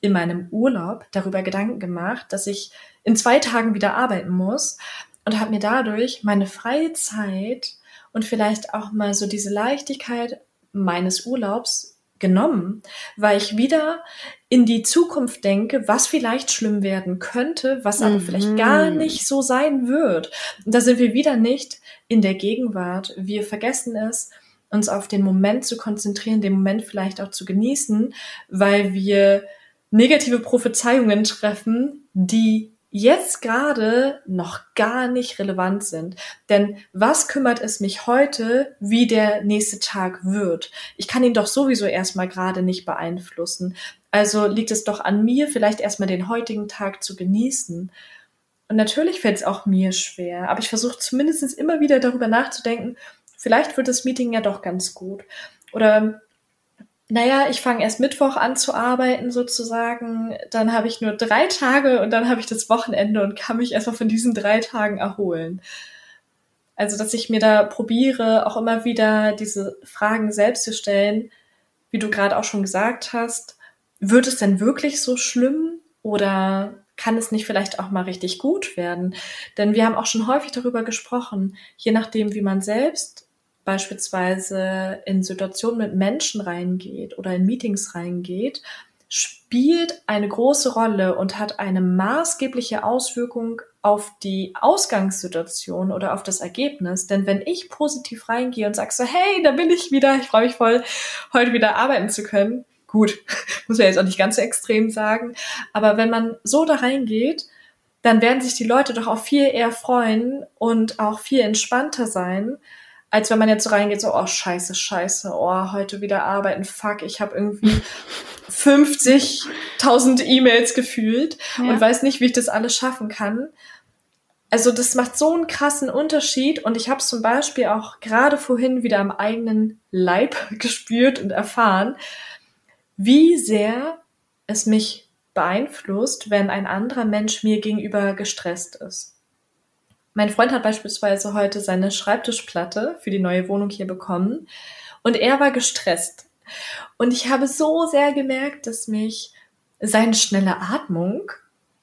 in meinem Urlaub darüber Gedanken gemacht, dass ich in zwei Tagen wieder arbeiten muss und habe mir dadurch meine freie Zeit und vielleicht auch mal so diese Leichtigkeit meines Urlaubs genommen, weil ich wieder in die Zukunft denke, was vielleicht schlimm werden könnte, was aber mhm. vielleicht gar nicht so sein wird. Und da sind wir wieder nicht in der Gegenwart. Wir vergessen es, uns auf den Moment zu konzentrieren, den Moment vielleicht auch zu genießen, weil wir negative Prophezeiungen treffen, die jetzt gerade noch gar nicht relevant sind. Denn was kümmert es mich heute, wie der nächste Tag wird? Ich kann ihn doch sowieso erstmal gerade nicht beeinflussen. Also liegt es doch an mir, vielleicht erstmal den heutigen Tag zu genießen. Und natürlich fällt es auch mir schwer, aber ich versuche zumindest immer wieder darüber nachzudenken, vielleicht wird das Meeting ja doch ganz gut. Oder naja, ich fange erst Mittwoch an zu arbeiten sozusagen, dann habe ich nur drei Tage und dann habe ich das Wochenende und kann mich erstmal von diesen drei Tagen erholen. Also, dass ich mir da probiere, auch immer wieder diese Fragen selbst zu stellen, wie du gerade auch schon gesagt hast, wird es denn wirklich so schlimm oder kann es nicht vielleicht auch mal richtig gut werden? Denn wir haben auch schon häufig darüber gesprochen, je nachdem, wie man selbst beispielsweise in Situationen mit Menschen reingeht oder in Meetings reingeht, spielt eine große Rolle und hat eine maßgebliche Auswirkung auf die Ausgangssituation oder auf das Ergebnis. Denn wenn ich positiv reingehe und sage so, hey, da bin ich wieder, ich freue mich voll, heute wieder arbeiten zu können. Gut, muss man jetzt auch nicht ganz so extrem sagen. Aber wenn man so da reingeht, dann werden sich die Leute doch auch viel eher freuen und auch viel entspannter sein, als wenn man jetzt so reingeht, so, oh, scheiße, scheiße, oh, heute wieder arbeiten, fuck, ich habe irgendwie fünfzigtausend E-Mails gefühlt ja. und weiß nicht, wie ich das alles schaffen kann. Also das macht so einen krassen Unterschied und ich habe es zum Beispiel auch gerade vorhin wieder am eigenen Leib gespürt und erfahren, wie sehr es mich beeinflusst, wenn ein anderer Mensch mir gegenüber gestresst ist. Mein Freund hat beispielsweise heute seine Schreibtischplatte für die neue Wohnung hier bekommen und er war gestresst. Und ich habe so sehr gemerkt, dass mich seine schnelle Atmung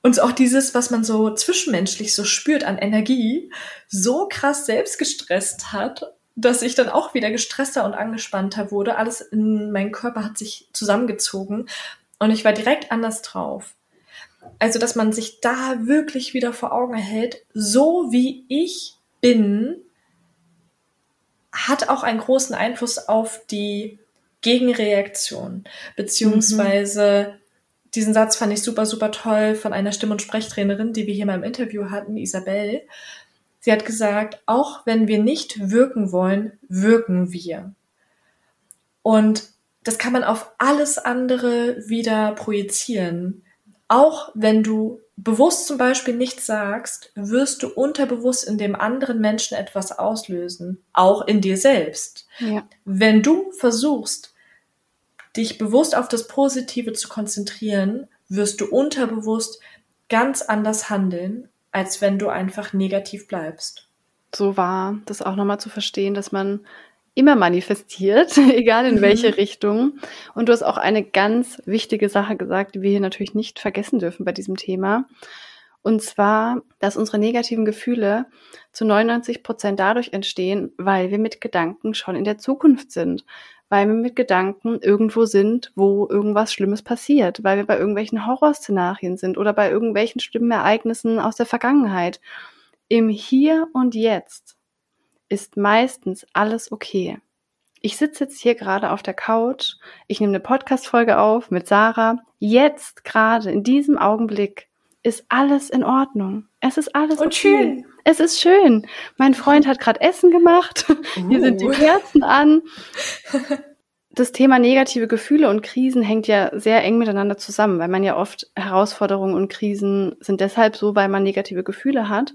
und auch dieses, was man so zwischenmenschlich so spürt an Energie, so krass selbst gestresst hat, dass ich dann auch wieder gestresster und angespannter wurde. Alles in meinem Körper hat sich zusammengezogen und ich war direkt anders drauf. Also, dass man sich da wirklich wieder vor Augen hält, so wie ich bin, hat auch einen großen Einfluss auf die Gegenreaktion. Beziehungsweise, mhm. diesen Satz fand ich super, super toll von einer Stimm- und Sprechtrainerin, die wir hier mal im Interview hatten, Isabel. Sie hat gesagt, auch wenn wir nicht wirken wollen, wirken wir. Und das kann man auf alles andere wieder projizieren. Auch wenn du bewusst zum Beispiel nichts sagst, wirst du unterbewusst in dem anderen Menschen etwas auslösen, auch in dir selbst. Ja. Wenn du versuchst, dich bewusst auf das Positive zu konzentrieren, wirst du unterbewusst ganz anders handeln, als wenn du einfach negativ bleibst. So war das auch nochmal zu verstehen, dass man immer manifestiert, egal in welche mhm. Richtung. Und du hast auch eine ganz wichtige Sache gesagt, die wir hier natürlich nicht vergessen dürfen bei diesem Thema. Und zwar, dass unsere negativen Gefühle zu neunundneunzig Prozent dadurch entstehen, weil wir mit Gedanken schon in der Zukunft sind. Weil wir mit Gedanken irgendwo sind, wo irgendwas Schlimmes passiert. Weil wir bei irgendwelchen Horrorszenarien sind oder bei irgendwelchen schlimmen Ereignissen aus der Vergangenheit. Im Hier und Jetzt ist meistens alles okay. Ich sitze jetzt hier gerade auf der Couch, ich nehme eine Podcast-Folge auf mit Sarah. Jetzt gerade, in diesem Augenblick, ist alles in Ordnung. Es ist alles und okay. Schön. Es ist schön. Mein Freund hat gerade Essen gemacht. Uh. Hier sind die Kerzen an. Das Thema negative Gefühle und Krisen hängt ja sehr eng miteinander zusammen, weil man ja oft Herausforderungen und Krisen sind deshalb so, weil man negative Gefühle hat.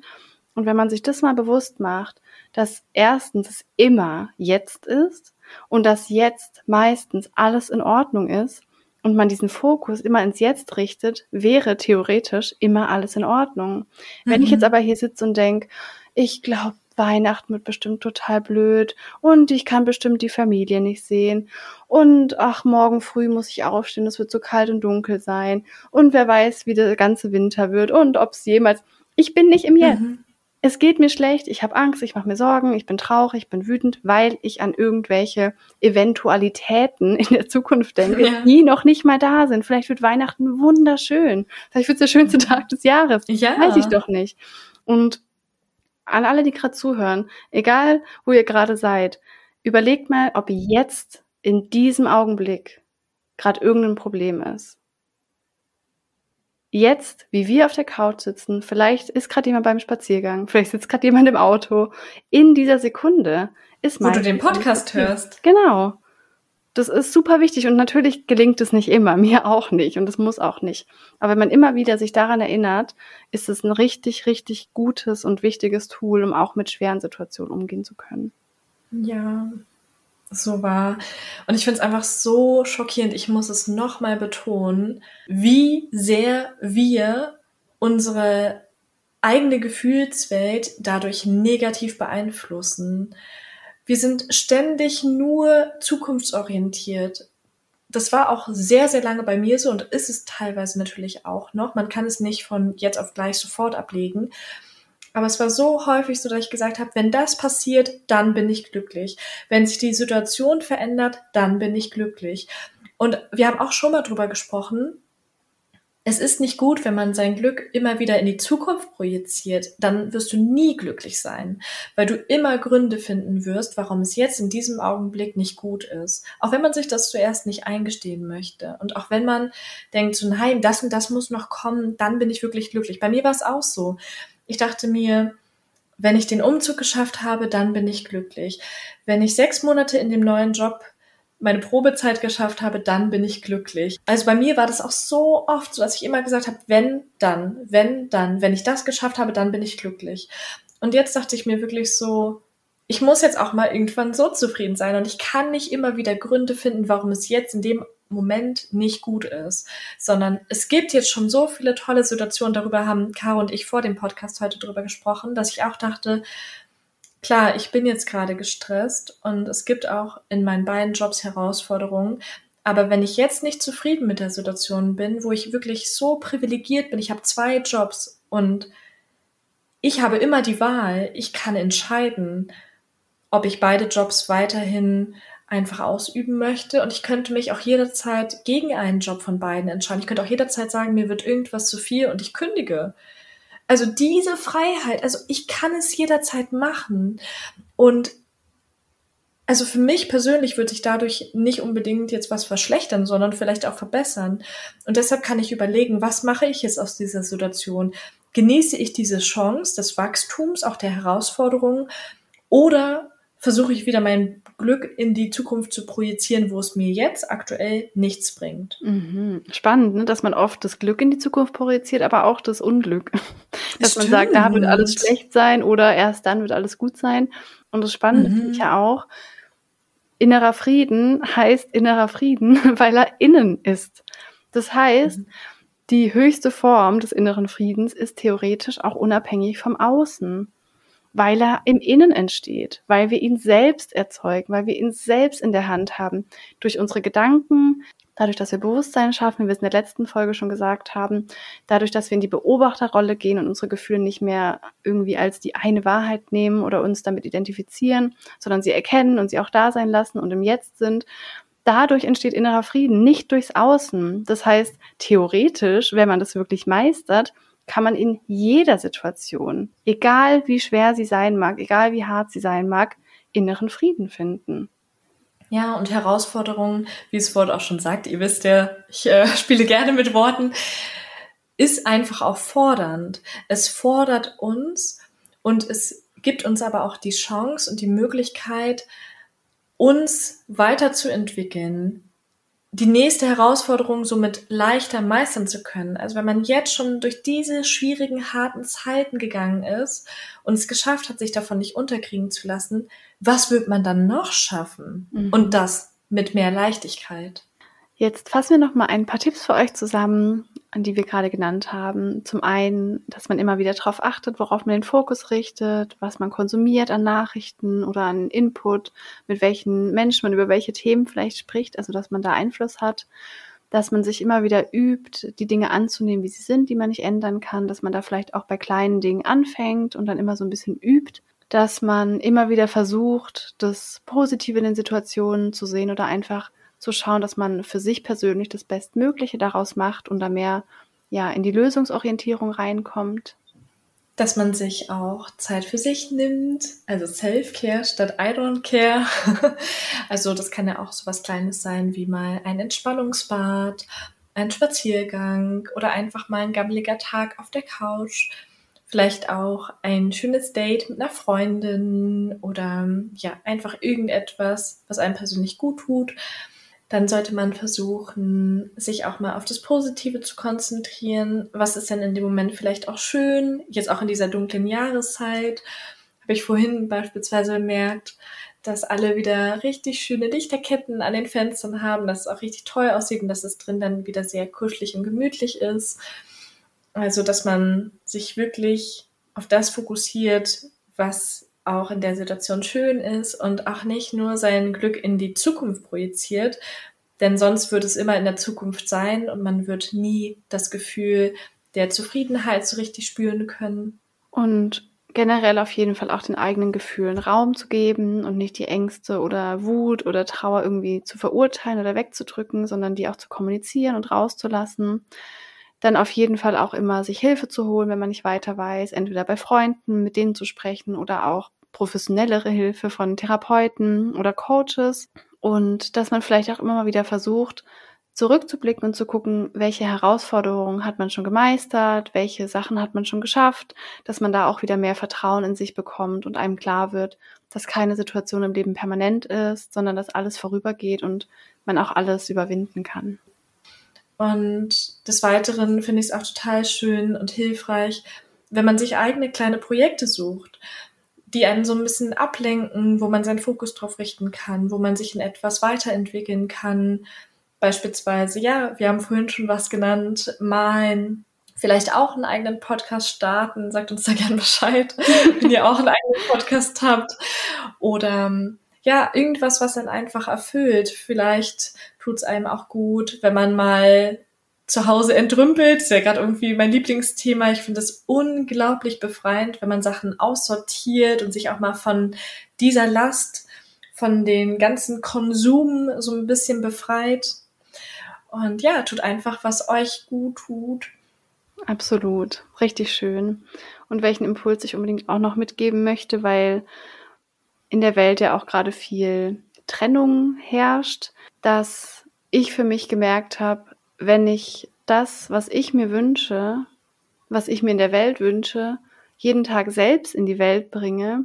Und wenn man sich das mal bewusst macht, dass erstens es immer jetzt ist und dass jetzt meistens alles in Ordnung ist und man diesen Fokus immer ins Jetzt richtet, wäre theoretisch immer alles in Ordnung. Mhm. Wenn ich jetzt aber hier sitze und denke, ich glaube, Weihnachten wird bestimmt total blöd und ich kann bestimmt die Familie nicht sehen und ach, morgen früh muss ich aufstehen, es wird so kalt und dunkel sein und wer weiß, wie der ganze Winter wird und ob es jemals... Ich bin nicht im Jetzt. Mhm. Es geht mir schlecht, ich habe Angst, ich mache mir Sorgen, ich bin traurig, ich bin wütend, weil ich an irgendwelche Eventualitäten in der Zukunft denke, ja. die noch nicht mal da sind. Vielleicht wird Weihnachten wunderschön. Vielleicht wird es der schönste Tag des Jahres. Ja. Weiß ich doch nicht. Und an alle, die gerade zuhören, egal wo ihr gerade seid, überlegt mal, ob jetzt in diesem Augenblick gerade irgendein Problem ist. Jetzt, wie wir auf der Couch sitzen, vielleicht ist gerade jemand beim Spaziergang, vielleicht sitzt gerade jemand im Auto, in dieser Sekunde ist mein... Wo du den Podcast hörst. Genau. Das ist super wichtig und natürlich gelingt es nicht immer, mir auch nicht und das muss auch nicht. Aber wenn man immer wieder sich daran erinnert, ist es ein richtig, richtig gutes und wichtiges Tool, um auch mit schweren Situationen umgehen zu können. Ja, so wahr. Und ich finde es einfach so schockierend, ich muss es nochmal betonen, wie sehr wir unsere eigene Gefühlswelt dadurch negativ beeinflussen. Wir sind ständig nur zukunftsorientiert. Das war auch sehr, sehr lange bei mir so und ist es teilweise natürlich auch noch. Man kann es nicht von jetzt auf gleich sofort ablegen. Aber es war so häufig so, dass ich gesagt habe, wenn das passiert, dann bin ich glücklich. Wenn sich die Situation verändert, dann bin ich glücklich. Und wir haben auch schon mal drüber gesprochen, es ist nicht gut, wenn man sein Glück immer wieder in die Zukunft projiziert, dann wirst du nie glücklich sein, weil du immer Gründe finden wirst, warum es jetzt in diesem Augenblick nicht gut ist. Auch wenn man sich das zuerst nicht eingestehen möchte und auch wenn man denkt, so nein, das und das muss noch kommen, dann bin ich wirklich glücklich. Bei mir war es auch so. Ich dachte mir, wenn ich den Umzug geschafft habe, dann bin ich glücklich. Wenn ich sechs Monate in dem neuen Job meine Probezeit geschafft habe, dann bin ich glücklich. Also bei mir war das auch so oft so, dass ich immer gesagt habe, wenn, dann, wenn, dann. Wenn ich das geschafft habe, dann bin ich glücklich. Und jetzt dachte ich mir wirklich so, ich muss jetzt auch mal irgendwann so zufrieden sein und ich kann nicht immer wieder Gründe finden, warum es jetzt in dem Moment nicht gut ist, sondern es gibt jetzt schon so viele tolle Situationen, darüber haben Caro und ich vor dem Podcast heute drüber gesprochen, dass ich auch dachte, klar, ich bin jetzt gerade gestresst und es gibt auch in meinen beiden Jobs Herausforderungen, aber wenn ich jetzt nicht zufrieden mit der Situation bin, wo ich wirklich so privilegiert bin, ich habe zwei Jobs und ich habe immer die Wahl, ich kann entscheiden, ob ich beide Jobs weiterhin einfach ausüben möchte und ich könnte mich auch jederzeit gegen einen Job von beiden entscheiden. Ich könnte auch jederzeit sagen, mir wird irgendwas zu viel und ich kündige. Also diese Freiheit, also ich kann es jederzeit machen und also für mich persönlich wird sich dadurch nicht unbedingt jetzt was verschlechtern, sondern vielleicht auch verbessern und deshalb kann ich überlegen, was mache ich jetzt aus dieser Situation? Genieße ich diese Chance des Wachstums, auch der Herausforderungen oder versuche ich wieder mein Glück in die Zukunft zu projizieren, wo es mir jetzt aktuell nichts bringt. Mhm. Spannend, ne? Dass man oft das Glück in die Zukunft projiziert, aber auch das Unglück. Dass Stimmt. man sagt, da wird alles schlecht sein oder erst dann wird alles gut sein. Und das Spannende mhm. finde ich ja auch, innerer Frieden heißt innerer Frieden, weil er innen ist. Das heißt, mhm. die höchste Form des inneren Friedens ist theoretisch auch unabhängig vom Außen. Weil er im Innen entsteht, weil wir ihn selbst erzeugen, weil wir ihn selbst in der Hand haben. Durch unsere Gedanken, dadurch, dass wir Bewusstsein schaffen, wie wir es in der letzten Folge schon gesagt haben, dadurch, dass wir in die Beobachterrolle gehen und unsere Gefühle nicht mehr irgendwie als die eine Wahrheit nehmen oder uns damit identifizieren, sondern sie erkennen und sie auch da sein lassen und im Jetzt sind. Dadurch entsteht innerer Frieden, nicht durchs Außen. Das heißt, theoretisch, wenn man das wirklich meistert, kann man in jeder Situation, egal wie schwer sie sein mag, egal wie hart sie sein mag, inneren Frieden finden. Ja, und Herausforderungen, wie das Wort auch schon sagt, ihr wisst ja, ich äh, spiele gerne mit Worten, ist einfach auch fordernd. Es fordert uns und es gibt uns aber auch die Chance und die Möglichkeit, uns weiterzuentwickeln, die nächste Herausforderung somit leichter meistern zu können. Also wenn man jetzt schon durch diese schwierigen, harten Zeiten gegangen ist und es geschafft hat, sich davon nicht unterkriegen zu lassen, was wird man dann noch schaffen? Mhm. Und das mit mehr Leichtigkeit. Jetzt fassen wir nochmal ein paar Tipps für euch zusammen, an die wir gerade genannt haben. Zum einen, dass man immer wieder darauf achtet, worauf man den Fokus richtet, was man konsumiert an Nachrichten oder an Input, mit welchen Menschen man über welche Themen vielleicht spricht, also dass man da Einfluss hat, dass man sich immer wieder übt, die Dinge anzunehmen, wie sie sind, die man nicht ändern kann, dass man da vielleicht auch bei kleinen Dingen anfängt und dann immer so ein bisschen übt, dass man immer wieder versucht, das Positive in den Situationen zu sehen oder einfach zu schauen, dass man für sich persönlich das Bestmögliche daraus macht und da mehr ja, in die Lösungsorientierung reinkommt. Dass man sich auch Zeit für sich nimmt, also Self-Care statt I don't care. Also das kann ja auch so was Kleines sein wie mal ein Entspannungsbad, ein Spaziergang oder einfach mal ein gammeliger Tag auf der Couch. Vielleicht auch ein schönes Date mit einer Freundin oder ja einfach irgendetwas, was einem persönlich gut tut. Dann sollte man versuchen, sich auch mal auf das Positive zu konzentrieren. Was ist denn in dem Moment vielleicht auch schön? Jetzt auch in dieser dunklen Jahreszeit habe ich vorhin beispielsweise bemerkt, dass alle wieder richtig schöne Lichterketten an den Fenstern haben, dass es auch richtig toll aussieht und dass es drin dann wieder sehr kuschelig und gemütlich ist. Also, dass man sich wirklich auf das fokussiert, was auch in der Situation schön ist und auch nicht nur sein Glück in die Zukunft projiziert, denn sonst wird es immer in der Zukunft sein und man wird nie das Gefühl der Zufriedenheit so richtig spüren können. Und generell auf jeden Fall auch den eigenen Gefühlen Raum zu geben und nicht die Ängste oder Wut oder Trauer irgendwie zu verurteilen oder wegzudrücken, sondern die auch zu kommunizieren und rauszulassen. Dann auf jeden Fall auch immer sich Hilfe zu holen, wenn man nicht weiter weiß, entweder bei Freunden, mit denen zu sprechen oder auch professionellere Hilfe von Therapeuten oder Coaches. Und dass man vielleicht auch immer mal wieder versucht, zurückzublicken und zu gucken, welche Herausforderungen hat man schon gemeistert, welche Sachen hat man schon geschafft, dass man da auch wieder mehr Vertrauen in sich bekommt und einem klar wird, dass keine Situation im Leben permanent ist, sondern dass alles vorübergeht und man auch alles überwinden kann. Und des Weiteren finde ich es auch total schön und hilfreich, wenn man sich eigene kleine Projekte sucht, die einen so ein bisschen ablenken, wo man seinen Fokus drauf richten kann, wo man sich in etwas weiterentwickeln kann. Beispielsweise, ja, wir haben vorhin schon was genannt, malen, vielleicht auch einen eigenen Podcast starten, sagt uns da gerne Bescheid, wenn ihr auch einen eigenen Podcast habt. Oder ja, irgendwas, was dann einfach erfüllt. Vielleicht tut es einem auch gut, wenn man mal zu Hause entrümpelt. Das ist ja gerade irgendwie mein Lieblingsthema. Ich finde es unglaublich befreiend, wenn man Sachen aussortiert und sich auch mal von dieser Last, von den ganzen Konsum so ein bisschen befreit. Und ja, tut einfach, was euch gut tut. Absolut, richtig schön. Und welchen Impuls ich unbedingt auch noch mitgeben möchte, weil in der Welt ja auch gerade viel Trennung herrscht, dass ich für mich gemerkt habe, wenn ich das, was ich mir wünsche, was ich mir in der Welt wünsche, jeden Tag selbst in die Welt bringe,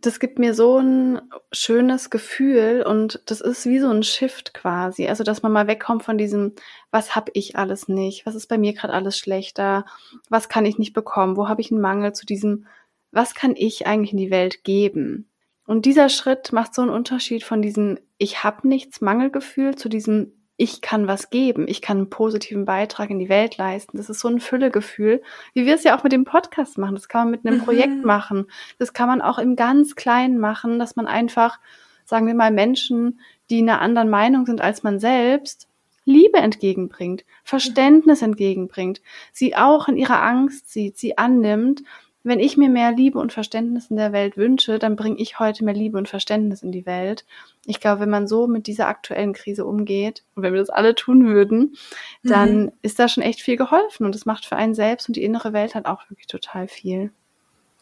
das gibt mir so ein schönes Gefühl und das ist wie so ein Shift quasi. Also, dass man mal wegkommt von diesem, was habe ich alles nicht, was ist bei mir gerade alles schlechter, was kann ich nicht bekommen, wo habe ich einen Mangel, zu diesem, was kann ich eigentlich in die Welt geben? Und dieser Schritt macht so einen Unterschied von diesem ich habe nichts Mangelgefühl zu diesem ich kann was geben, ich kann einen positiven Beitrag in die Welt leisten. Das ist so ein Füllegefühl, wie wir es ja auch mit dem Podcast machen. Das kann man mit einem mhm. Projekt machen. Das kann man auch im ganz Kleinen machen, dass man einfach, sagen wir mal, Menschen, die einer anderen Meinung sind als man selbst, Liebe entgegenbringt, Verständnis mhm. entgegenbringt, sie auch in ihrer Angst sieht, sie annimmt. Wenn ich mir mehr Liebe und Verständnis in der Welt wünsche, dann bringe ich heute mehr Liebe und Verständnis in die Welt. Ich glaube, wenn man so mit dieser aktuellen Krise umgeht und wenn wir das alle tun würden, dann mhm. ist da schon echt viel geholfen und es macht für einen selbst und die innere Welt halt auch wirklich total viel.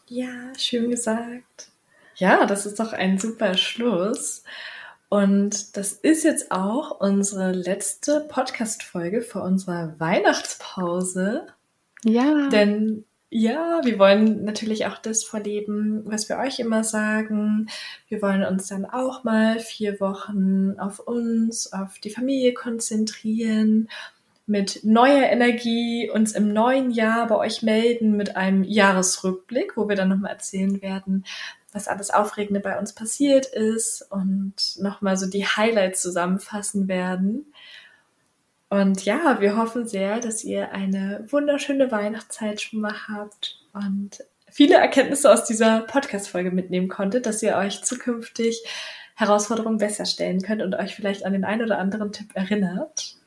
Ja, schön gesagt. Ja, das ist doch ein super Schluss. Und das ist jetzt auch unsere letzte Podcast-Folge vor unserer Weihnachtspause. Ja. Denn ja, wir wollen natürlich auch das vorleben, was wir euch immer sagen. Wir wollen uns dann auch mal vier Wochen auf uns, auf die Familie konzentrieren, mit neuer Energie uns im neuen Jahr bei euch melden mit einem Jahresrückblick, wo wir dann nochmal erzählen werden, was alles Aufregende bei uns passiert ist und nochmal so die Highlights zusammenfassen werden. Und ja, wir hoffen sehr, dass ihr eine wunderschöne Weihnachtszeit schon mal habt und viele Erkenntnisse aus dieser Podcast-Folge mitnehmen konntet, dass ihr euch zukünftig Herausforderungen besser stellen könnt und euch vielleicht an den einen oder anderen Tipp erinnert.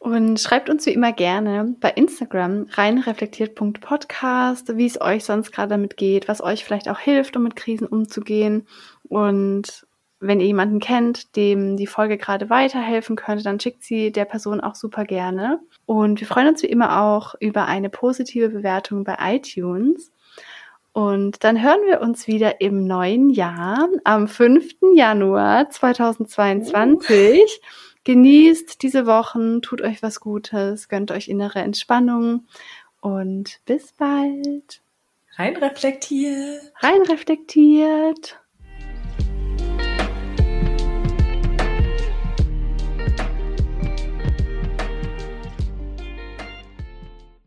Und schreibt uns wie immer gerne bei Instagram reinreflektiert punkt podcast, wie es euch sonst gerade damit geht, was euch vielleicht auch hilft, um mit Krisen umzugehen. Und wenn ihr jemanden kennt, dem die Folge gerade weiterhelfen könnte, dann schickt sie der Person auch super gerne. Und wir freuen uns wie immer auch über eine positive Bewertung bei iTunes. Und dann hören wir uns wieder im neuen Jahr, am fünften Januar zweitausendzweiundzwanzig. Oh. Genießt diese Wochen, tut euch was Gutes, gönnt euch innere Entspannung und bis bald. Rein reflektiert. Rein reflektiert.